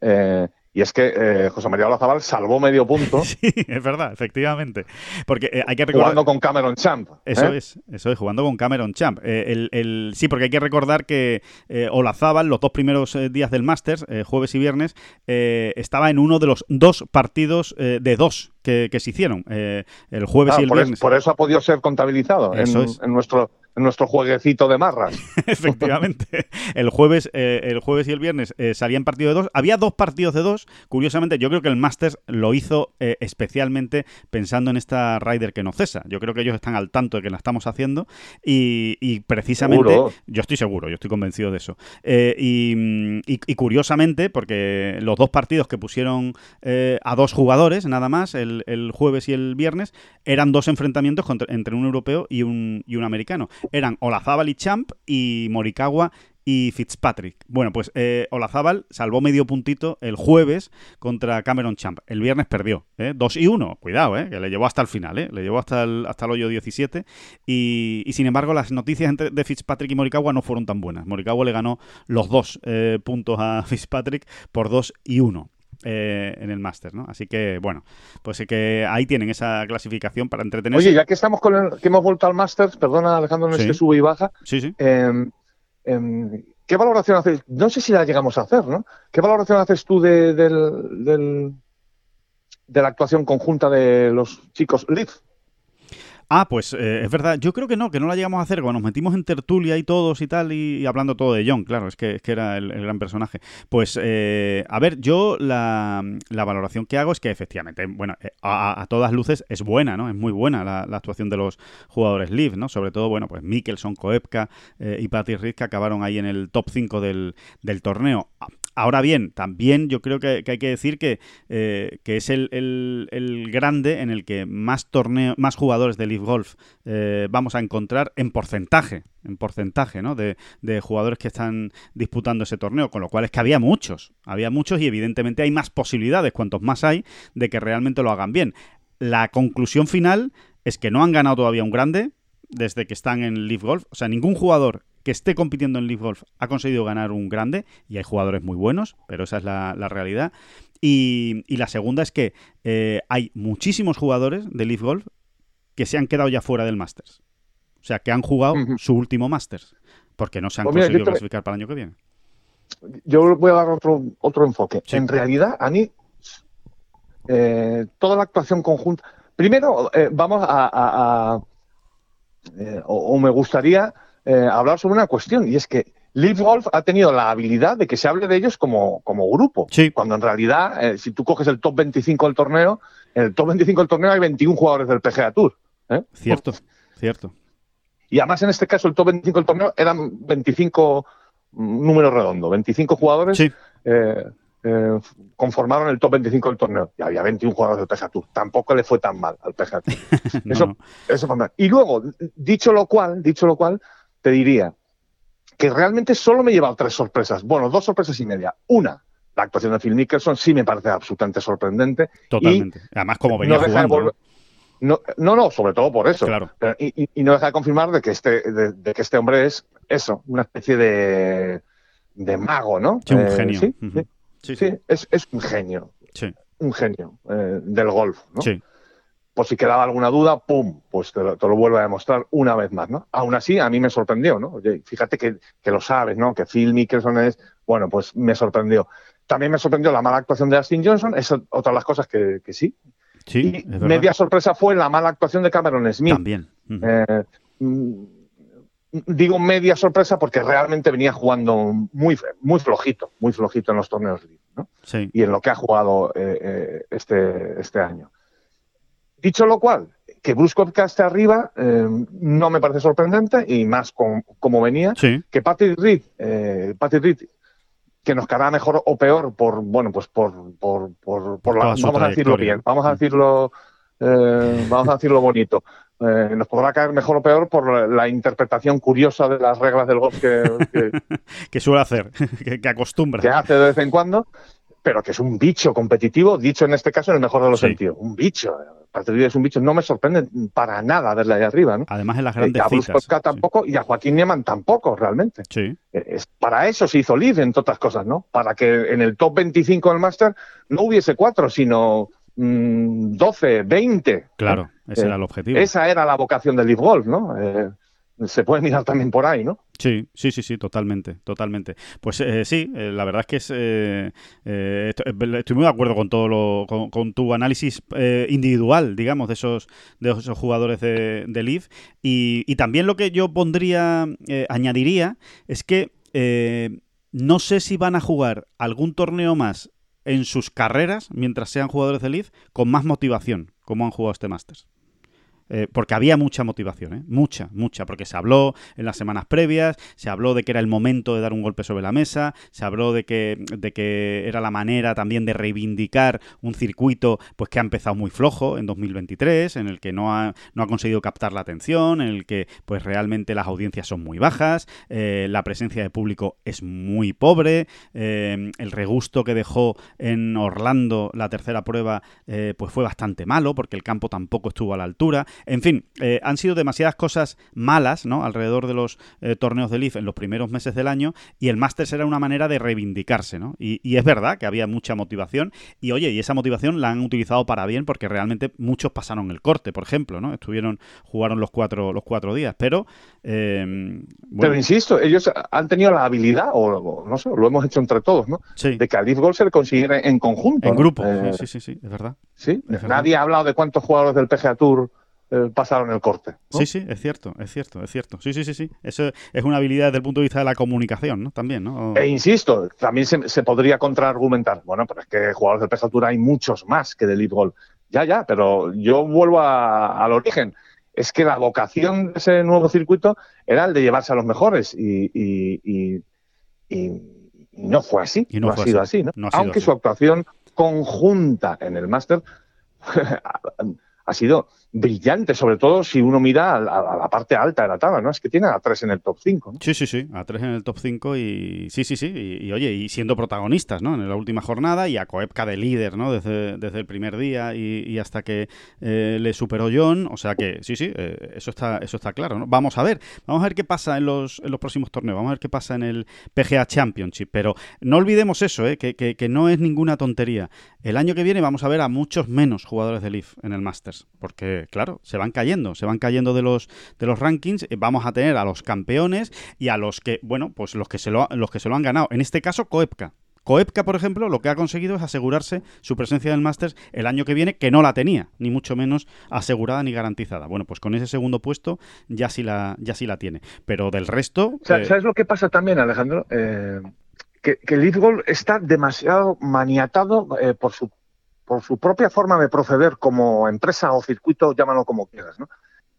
eh... Y es que eh, José María Olazábal salvó medio punto. Sí, es verdad, efectivamente. Porque eh, hay que recordar... Jugando con Cameron Champ. Eso ¿eh? es, eso es, jugando con Cameron Champ. Eh, el, el... Sí, porque hay que recordar que eh, Olazábal, los dos primeros días del Masters, eh, jueves y viernes, eh, estaba en uno de los dos partidos eh, de dos que, que se hicieron, eh, el jueves claro, y el por viernes. Es, por eso ha podido ser contabilizado eso en, es. en nuestro... nuestro jueguecito de marras. Efectivamente. El jueves eh, el jueves y el viernes eh, salían partidos de dos. Había dos partidos de dos. Curiosamente, yo creo que el Masters lo hizo eh, especialmente pensando en esta Ryder que no cesa. Yo creo que ellos están al tanto de que la estamos haciendo y, y precisamente... ¿Seguro? Yo estoy seguro, yo estoy convencido de eso. Eh, y, y, y curiosamente, porque los dos partidos que pusieron eh, a dos jugadores, nada más, el, el jueves y el viernes, eran dos enfrentamientos contra, entre un europeo y un, y un americano. Eran Olazábal y Champ y Morikawa y Fitzpatrick. Bueno, pues eh, Olazábal salvó medio puntito el jueves contra Cameron Champ. El viernes perdió, ¿eh? dos y uno. Cuidado, ¿eh? Que le llevó hasta el final, ¿eh? Le llevó hasta el, hasta el hoyo diecisiete. Y, y sin embargo, las noticias entre, de Fitzpatrick y Morikawa no fueron tan buenas. Morikawa le ganó los dos eh, puntos a Fitzpatrick por dos y uno. Eh, en el Masters, ¿no? Así que, bueno, pues sí que ahí tienen esa clasificación para entretenerse. Oye, ya que estamos con el, que hemos vuelto al Masters, perdona Alejandro, no sí. es que sube y baja. Sí, sí. Eh, eh, ¿Qué valoración haces? No sé si la llegamos a hacer, ¿no? ¿Qué valoración haces tú de, del, del, de la actuación conjunta de los chicos L I V? Ah, pues eh, es verdad, yo creo que no, que no la llegamos a hacer, cuando nos metimos en tertulia y todos y tal, y, y hablando todo de Jon, claro, es que, es que era el, el gran personaje. Pues, eh, a ver, yo la, la valoración que hago es que efectivamente, bueno, a, a todas luces es buena, ¿no? Es muy buena la, la actuación de los jugadores L I V, ¿no? Sobre todo, bueno, pues Mickelson, Koepka eh, y Patrick Reed, que acabaron ahí en el top cinco del, del torneo. Ahora bien, también yo creo que, que hay que decir que, eh, que es el, el, el grande en el que más torneo, más jugadores de L I V Golf eh, vamos a encontrar en porcentaje. En porcentaje, ¿no? De, de jugadores que están disputando ese torneo, con lo cual es que había muchos, había muchos y evidentemente hay más posibilidades, cuantos más hay, de que realmente lo hagan bien. La conclusión final es que no han ganado todavía un grande desde que están en L I V Golf, o sea, ningún jugador que esté compitiendo en L I V Golf ha conseguido ganar un grande, y hay jugadores muy buenos, pero esa es la, la realidad. Y, y la segunda es que eh, hay muchísimos jugadores de L I V Golf que se han quedado ya fuera del Masters. O sea, que han jugado uh-huh. su último Masters, porque no se han pues mira, conseguido te... clasificar para el año que viene. Yo voy a dar otro, otro enfoque. Sí. En realidad, a mí, eh, toda la actuación conjunta... Primero, eh, vamos a... a, a eh, o, o me gustaría... Eh, hablar sobre una cuestión, y es que L I V Golf ha tenido la habilidad de que se hable de ellos como, como grupo, sí. cuando en realidad, eh, si tú coges el top veinticinco del torneo, en el top veinticinco del torneo hay veintiún jugadores del P G A Tour. ¿eh? Cierto, cierto. Y además en este caso el top veinticinco del torneo eran veinticinco, número redondo, veinticinco jugadores sí. eh, eh, conformaron el top veinticinco del torneo, y había veintiún jugadores del P G A Tour. Tampoco le fue tan mal al P G A Tour. no, eso, no. eso fue mal. Y luego, dicho lo cual, dicho lo cual, te diría que realmente solo me he llevado tres sorpresas. Bueno, dos sorpresas y media. Una, la actuación de Phil Mickelson sí me parece absolutamente sorprendente. Totalmente. Y además, como venía no jugando. Volver... ¿no? No, no, sobre todo por eso. Claro. Pero, y, y, y no deja de confirmar de que este, de, de que este hombre es eso, una especie de, de mago, ¿no? Sí, un eh, genio. Sí, uh-huh. sí, sí, sí. sí es, es un genio. Sí. Un genio eh, del golf, ¿no? Sí. Por si quedaba alguna duda, pum, pues te lo, te lo vuelvo a demostrar una vez más, ¿no? Aún así, a mí me sorprendió, ¿no? Oye, fíjate que, que lo sabes, ¿no? Que Phil Mickelson es... Bueno, pues me sorprendió. También me sorprendió la mala actuación de Dustin Johnson, es otra de las cosas que, que sí. Sí, y media sorpresa fue la mala actuación de Cameron Smith. También. Uh-huh. Eh, digo media sorpresa porque realmente venía jugando muy, muy flojito, muy flojito en los torneos L I V, ¿no? Sí. Y en lo que ha jugado eh, eh, este, este año. Dicho lo cual, Que Brooks Koepka está arriba eh, no me parece sorprendente, y más con, como venía. Sí. Que Patrick Reed, eh, Patrick Reed, que nos caerá mejor o peor por, bueno, pues por, por, por, por la, vamos a decirlo bien, vamos a decirlo, eh, vamos a decirlo bonito. Eh, nos podrá caer mejor o peor por la interpretación curiosa de las reglas del golf que, que, que suele hacer, que, que acostumbra. Que hace de vez en cuando, pero que es un bicho competitivo, dicho en este caso en el mejor de los sí. sentidos. Un bicho. Patrick es un bicho. No me sorprende para nada verle ahí arriba, ¿no? Además en las grandes eh, a Brooks Koepka tampoco, sí. y a Joaquín Niemann tampoco, realmente. Sí. Eh, es, para eso se hizo L I V, entre otras cosas, ¿no? Para que en el top veinticinco del Masters no hubiese cuatro, sino... doce, veinte. Claro, ese eh, era el objetivo. Esa era la vocación del L I V Golf, ¿no? Eh, se puede mirar también por ahí, ¿no? Sí, sí, sí, sí, totalmente, totalmente. Pues eh, sí, eh, la verdad es que es, eh, eh, estoy muy de acuerdo con todo lo, con, con tu análisis eh, individual, digamos, de esos, de esos jugadores de, de L I V. Y, y también lo que yo pondría, eh, añadiría, es que eh, no sé si van a jugar algún torneo más en sus carreras, mientras sean jugadores de L I V, con más motivación, como han jugado este Masters. Eh, porque había mucha motivación, ¿eh? Mucha, mucha, porque se habló en las semanas previas, se habló de que era el momento de dar un golpe sobre la mesa, se habló de que, de que era la manera también de reivindicar un circuito pues que ha empezado muy flojo en dos mil veintitrés, en el que no ha, no ha conseguido captar la atención, en el que pues realmente las audiencias son muy bajas, eh, la presencia de público es muy pobre, eh, el regusto que dejó en Orlando la tercera prueba eh, pues fue bastante malo, porque el campo tampoco estuvo a la altura. En fin, eh, han sido demasiadas cosas malas, ¿no?, alrededor de los eh, torneos de L I V en los primeros meses del año, y el Masters era una manera de reivindicarse, ¿no? Y, y es verdad que había mucha motivación, y oye, y esa motivación la han utilizado para bien, porque realmente muchos pasaron el corte, por ejemplo, ¿no? Estuvieron, jugaron los cuatro, los cuatro días, pero... Eh, bueno. Pero insisto, ellos han tenido la habilidad, o, o no sé, lo hemos hecho entre todos, ¿no? Sí. De que al L I V Golf se le consiguiera en conjunto. En ¿no? grupo, eh, sí, sí, sí, es verdad. Sí, es nadie verdad. ha hablado de cuántos jugadores del P G A Tour... pasaron el corte, ¿no? Sí, sí, es cierto, es cierto, es cierto. Sí, sí, sí, sí. Eso es una habilidad desde el punto de vista de la comunicación, ¿no? También, ¿no? O... E insisto, también se, se podría contraargumentar. Bueno, pero es que jugadores del P G A Tour hay muchos más que del L I V Golf. Ya, ya, pero yo vuelvo a, al origen. Es que la vocación de ese nuevo circuito era el de llevarse a los mejores y, y, y, y no fue así. Y no, no fue ha sido así, así ¿no? no ha sido Aunque así. Su actuación conjunta en el Masters ha sido brillante, sobre todo si uno mira a la, a la parte alta de la tabla, ¿no? Es que tiene a tres en el top cinco, ¿no? Sí, sí, sí, a tres en el top cinco y sí, sí, sí, y, y oye, y siendo protagonistas, ¿no? En la última jornada, y a Koepka de líder, ¿no? Desde, desde el primer día y, y hasta que eh, le superó Jon, o sea que sí, sí, eh, eso está eso está claro, ¿no? Vamos a ver, vamos a ver qué pasa en los, en los próximos torneos, vamos a ver qué pasa en el P G A Championship, pero no olvidemos eso, ¿eh? Que, que, que no es ninguna tontería. El año que viene vamos a ver a muchos menos jugadores de L I V en el Masters, porque claro, se van cayendo, se van cayendo de los de los rankings, vamos a tener a los campeones y a los que, bueno, pues los que se lo los que se lo han ganado. En este caso, Koepka. Koepka, por ejemplo, lo que ha conseguido es asegurarse su presencia en el Masters el año que viene, que no la tenía, ni mucho menos asegurada ni garantizada. Bueno, pues con ese segundo puesto ya sí la, ya sí la tiene. Pero del resto... ¿Sabes eh... lo que pasa también, Alejandro? Eh, que, que el L I V Golf está demasiado maniatado eh, por su por su propia forma de proceder como empresa o circuito, llámalo como quieras, ¿no?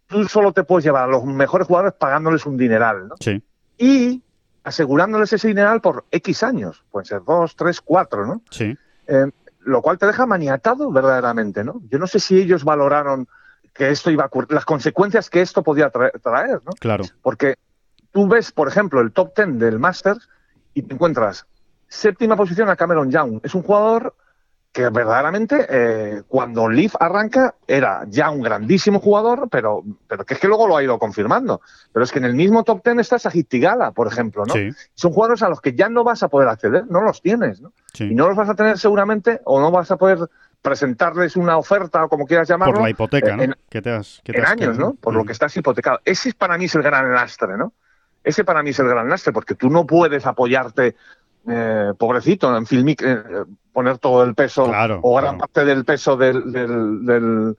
Tú solo te puedes llevar a los mejores jugadores pagándoles un dineral, ¿no? Sí. Y asegurándoles ese dineral por X años, pueden ser dos, tres, cuatro, ¿no? Sí. Eh, lo cual te deja maniatado verdaderamente, ¿no? Yo no sé si ellos valoraron que esto iba a ocurrir, las consecuencias que esto podía traer, ¿no? Claro. Porque tú ves, por ejemplo, el top ten del Masters y te encuentras séptima posición a Cameron Champ. Es un jugador... que verdaderamente eh, cuando L I V arranca era ya un grandísimo jugador, pero, pero que es que luego lo ha ido confirmando. Pero es que en el mismo top ten está Sajid Tigala, por ejemplo, ¿no? Sí. Son jugadores a los que ya no vas a poder acceder, no los tienes, ¿no? Sí. Y no los vas a tener seguramente, o no vas a poder presentarles una oferta, o como quieras llamarlo. Por la hipoteca, ¿no? En, ¿Qué te has, qué te en has años, quedado? ¿no? Por mm. lo que estás hipotecado. Ese para mí es el gran lastre, ¿no? Ese para mí es el gran lastre, porque tú no puedes apoyarte... Eh, pobrecito, en Phil Mickelson, eh, poner todo el peso, claro, o gran claro. parte del peso del, del, del,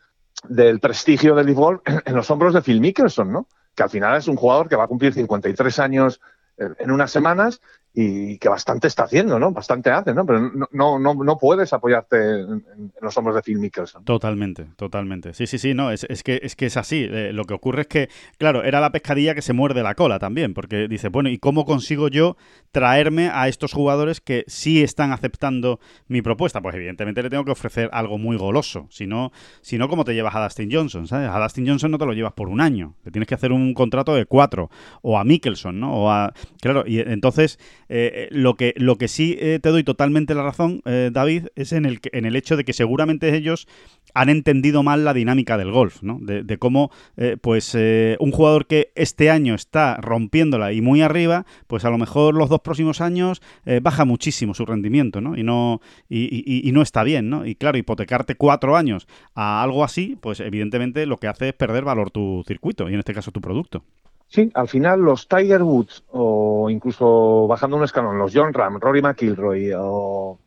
del prestigio del L I V Golf en los hombros de Phil Mickelson, ¿no? Que al final es un jugador que va a cumplir cincuenta y tres años en unas semanas y que bastante está haciendo, ¿no? Bastante hace, ¿no? Pero no, no, no, no puedes apoyarte en, en los hombros de Phil Mickelson. Totalmente, totalmente. Sí, sí, sí, no, es, es que es que es así. Eh, lo que ocurre es que, claro, era la pescadilla que se muerde la cola también, porque dice, bueno, ¿y cómo consigo yo traerme a estos jugadores que sí están aceptando mi propuesta? Pues evidentemente le tengo que ofrecer algo muy goloso. Si no, si no, ¿cómo te llevas a Dustin Johnson? ¿Sabes? A Dustin Johnson no te lo llevas por un año. Te tienes que hacer un contrato de cuatro. O a Mickelson, ¿no? O a... Claro, y entonces... Eh, lo que lo que sí eh, te doy totalmente la razón, eh, David, es en el en el hecho de que seguramente ellos han entendido mal la dinámica del golf, ¿no? De, de cómo eh, pues eh, un jugador que este año está rompiéndola y muy arriba, pues a lo mejor los dos próximos años eh, baja muchísimo su rendimiento, ¿no? Y no y, y, y no está bien, ¿no? Y claro, hipotecarte cuatro años a algo así, pues evidentemente lo que hace es perder valor tu circuito y en este caso tu producto. Sí, al final los Tiger Woods o incluso bajando un escalón, los Jon Rahm, Rory McIlroy o,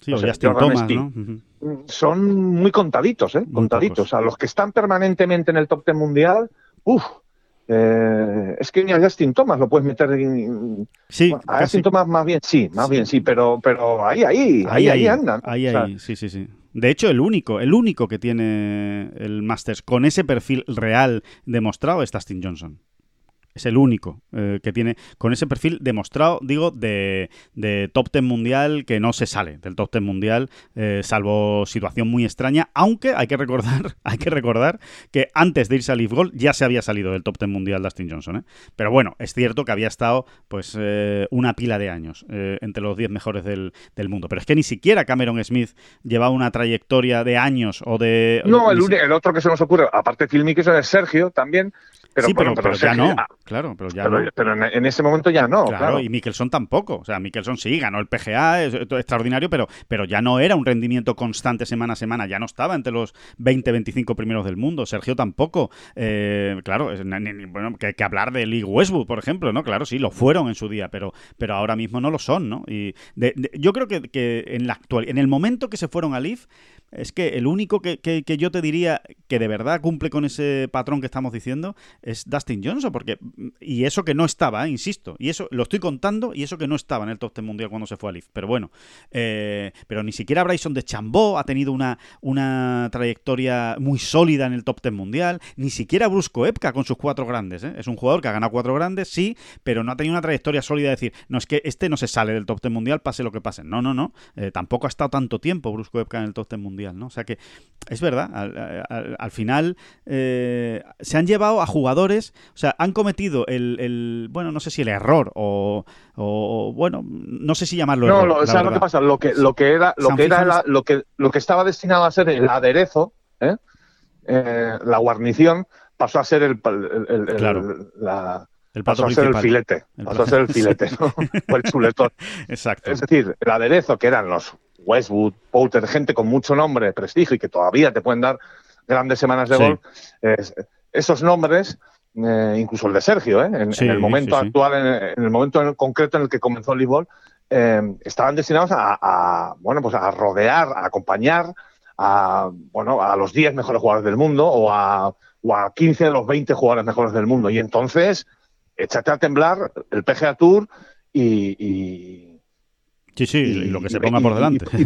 sí, o sea, Justin Thomas, ¿no? Uh-huh. Son muy contaditos, ¿eh? Muy contaditos. Pocos. O sea, los que están permanentemente en el top ten mundial, uff, eh, es que ni a Justin Thomas lo puedes meter. En... Sí, bueno, a Justin Thomas más bien sí, más sí. bien sí, pero pero ahí, ahí, ahí, ahí, ahí andan. Ahí, o sea, ahí, sí, sí, sí. De hecho, el único, el único que tiene el Masters con ese perfil real demostrado es Dustin Johnson. Es el único eh, que tiene, con ese perfil demostrado, digo, de, de top ten mundial, que no se sale del top ten mundial, eh, salvo situación muy extraña, aunque hay que recordar hay que recordar que antes de irse a L I V Golf ya se había salido del top ten mundial Dustin Johnson, ¿eh? Pero bueno, es cierto que había estado pues eh, una pila de años eh, entre los diez mejores del, del mundo. Pero es que ni siquiera Cameron Smith llevaba una trayectoria de años o de... No, el, el otro que se nos ocurre, aparte de Phil Mickelson, es Sergio también. Pero, sí, pero, bueno, pero, pero ya no, ya, claro, pero ya pero, no. Pero en, en ese momento ya no, claro, claro. Y Mickelson tampoco, o sea, Mickelson sí, ganó el P G A, es, es extraordinario, pero, pero ya no era un rendimiento constante semana a semana, ya no estaba entre los veinte, veinticinco primeros del mundo, Sergio tampoco, eh, claro, es, ni, ni, bueno, que, que hablar de Lee Westwood, por ejemplo, ¿no? Claro, sí, lo fueron en su día, pero, pero ahora mismo no lo son, ¿no? Y de, de, yo creo que, que en la actual, en el momento que se fueron a L I V, es que el único que, que, que yo te diría que de verdad cumple con ese patrón que estamos diciendo es Dustin Johnson, porque y eso que no estaba, eh, insisto, y eso lo estoy contando, y eso que no estaba en el top ten mundial cuando se fue a L I V, pero bueno, eh, pero ni siquiera Bryson DeChambeau ha tenido una, una trayectoria muy sólida en el top ten mundial, ni siquiera Brooks Koepka con sus cuatro grandes, eh. Es un jugador que ha ganado cuatro grandes, sí, pero no ha tenido una trayectoria sólida de decir, no, es que este no se sale del top ten mundial pase lo que pase, no, no, no, eh, tampoco ha estado tanto tiempo Brooks Koepka en el top ten mundial, ¿no? O sea que es verdad, al, al, al final eh, se han llevado a jugadores, o sea, han cometido el, el bueno, no sé si el error o, o bueno, no sé si llamarlo no, error. No, o sea, lo que pasa, lo que lo que era, lo que era la, lo que lo que estaba destinado a ser el aderezo, ¿eh? Eh, la guarnición pasó a ser el, el, el, el claro. la El pasó a ser el filete, el pasó a ser el filete, ¿no? O el chuletón. Exacto. Es decir, el aderezo que eran los Westwood, Poulter, gente con mucho nombre, prestigio y que todavía te pueden dar grandes semanas de sí. golf. Eh, esos nombres, eh, incluso el de Sergio, ¿eh? en, sí, en el momento sí, sí. actual, en el, en el momento en el concreto en el que comenzó el golf, eh, estaban destinados a, a, bueno, pues a rodear, a acompañar a, bueno, a los diez mejores jugadores del mundo o a, o a quince de los veinte jugadores mejores del mundo. Y entonces, échate a temblar el P G A Tour y... y Sí, sí, y, y lo que se ponga y, por delante. Y,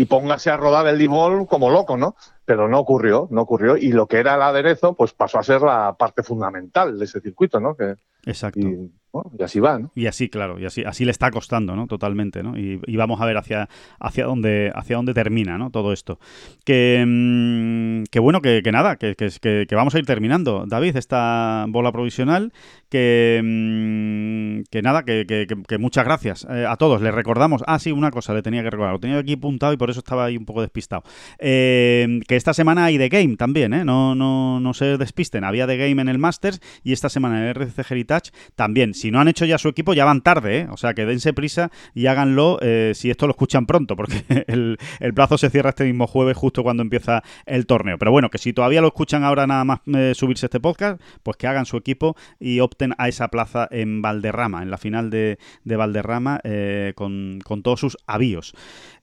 y, y póngase a rodar el live golf como loco, ¿no? Pero no ocurrió, no ocurrió. Y lo que era el aderezo, pues pasó a ser la parte fundamental de ese circuito, ¿no? Que, Exacto. Y, bueno, y así va, ¿no? Y así, claro, y así, así le está costando, ¿no? Totalmente, ¿no? Y, y vamos a ver hacia, hacia dónde, hacia dónde termina, ¿no? Todo esto. Que, mmm, que bueno, que, que nada, que, que, que vamos a ir terminando, David, esta bola provisional. Que, mmm, que nada, que, que, que muchas gracias eh, a todos. Les recordamos, ah, sí, una cosa, le tenía que recordar, lo tenía aquí apuntado y por eso estaba ahí un poco despistado. Eh, que esta semana hay The Game también, ¿eh? No, no, no se despisten. Había The Game en el Masters y esta semana en el R B C Heritage también. Si no han hecho ya su equipo, ya van tarde, ¿eh? O sea, que dense prisa y háganlo eh, si esto lo escuchan pronto, porque el, el plazo se cierra este mismo jueves, justo cuando empieza el torneo. Pero bueno, que si todavía lo escuchan ahora nada más eh, subirse este podcast, pues que hagan su equipo y opten a esa plaza en Valderrama, en la final de, de Valderrama, eh, con, con todos sus avíos.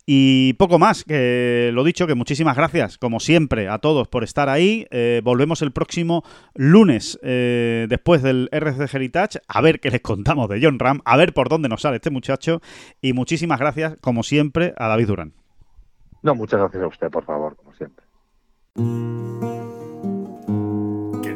Y poco más, que lo dicho, que muchísimas gracias, como siempre, a todos por estar ahí. Eh, volvemos el próximo lunes, eh, después del R B C Heritage, a ver qué les contamos de Jon Rahm, a ver por dónde nos sale este muchacho. Y muchísimas gracias, como siempre, a David Durán. No, muchas gracias a usted, por favor, como siempre. Que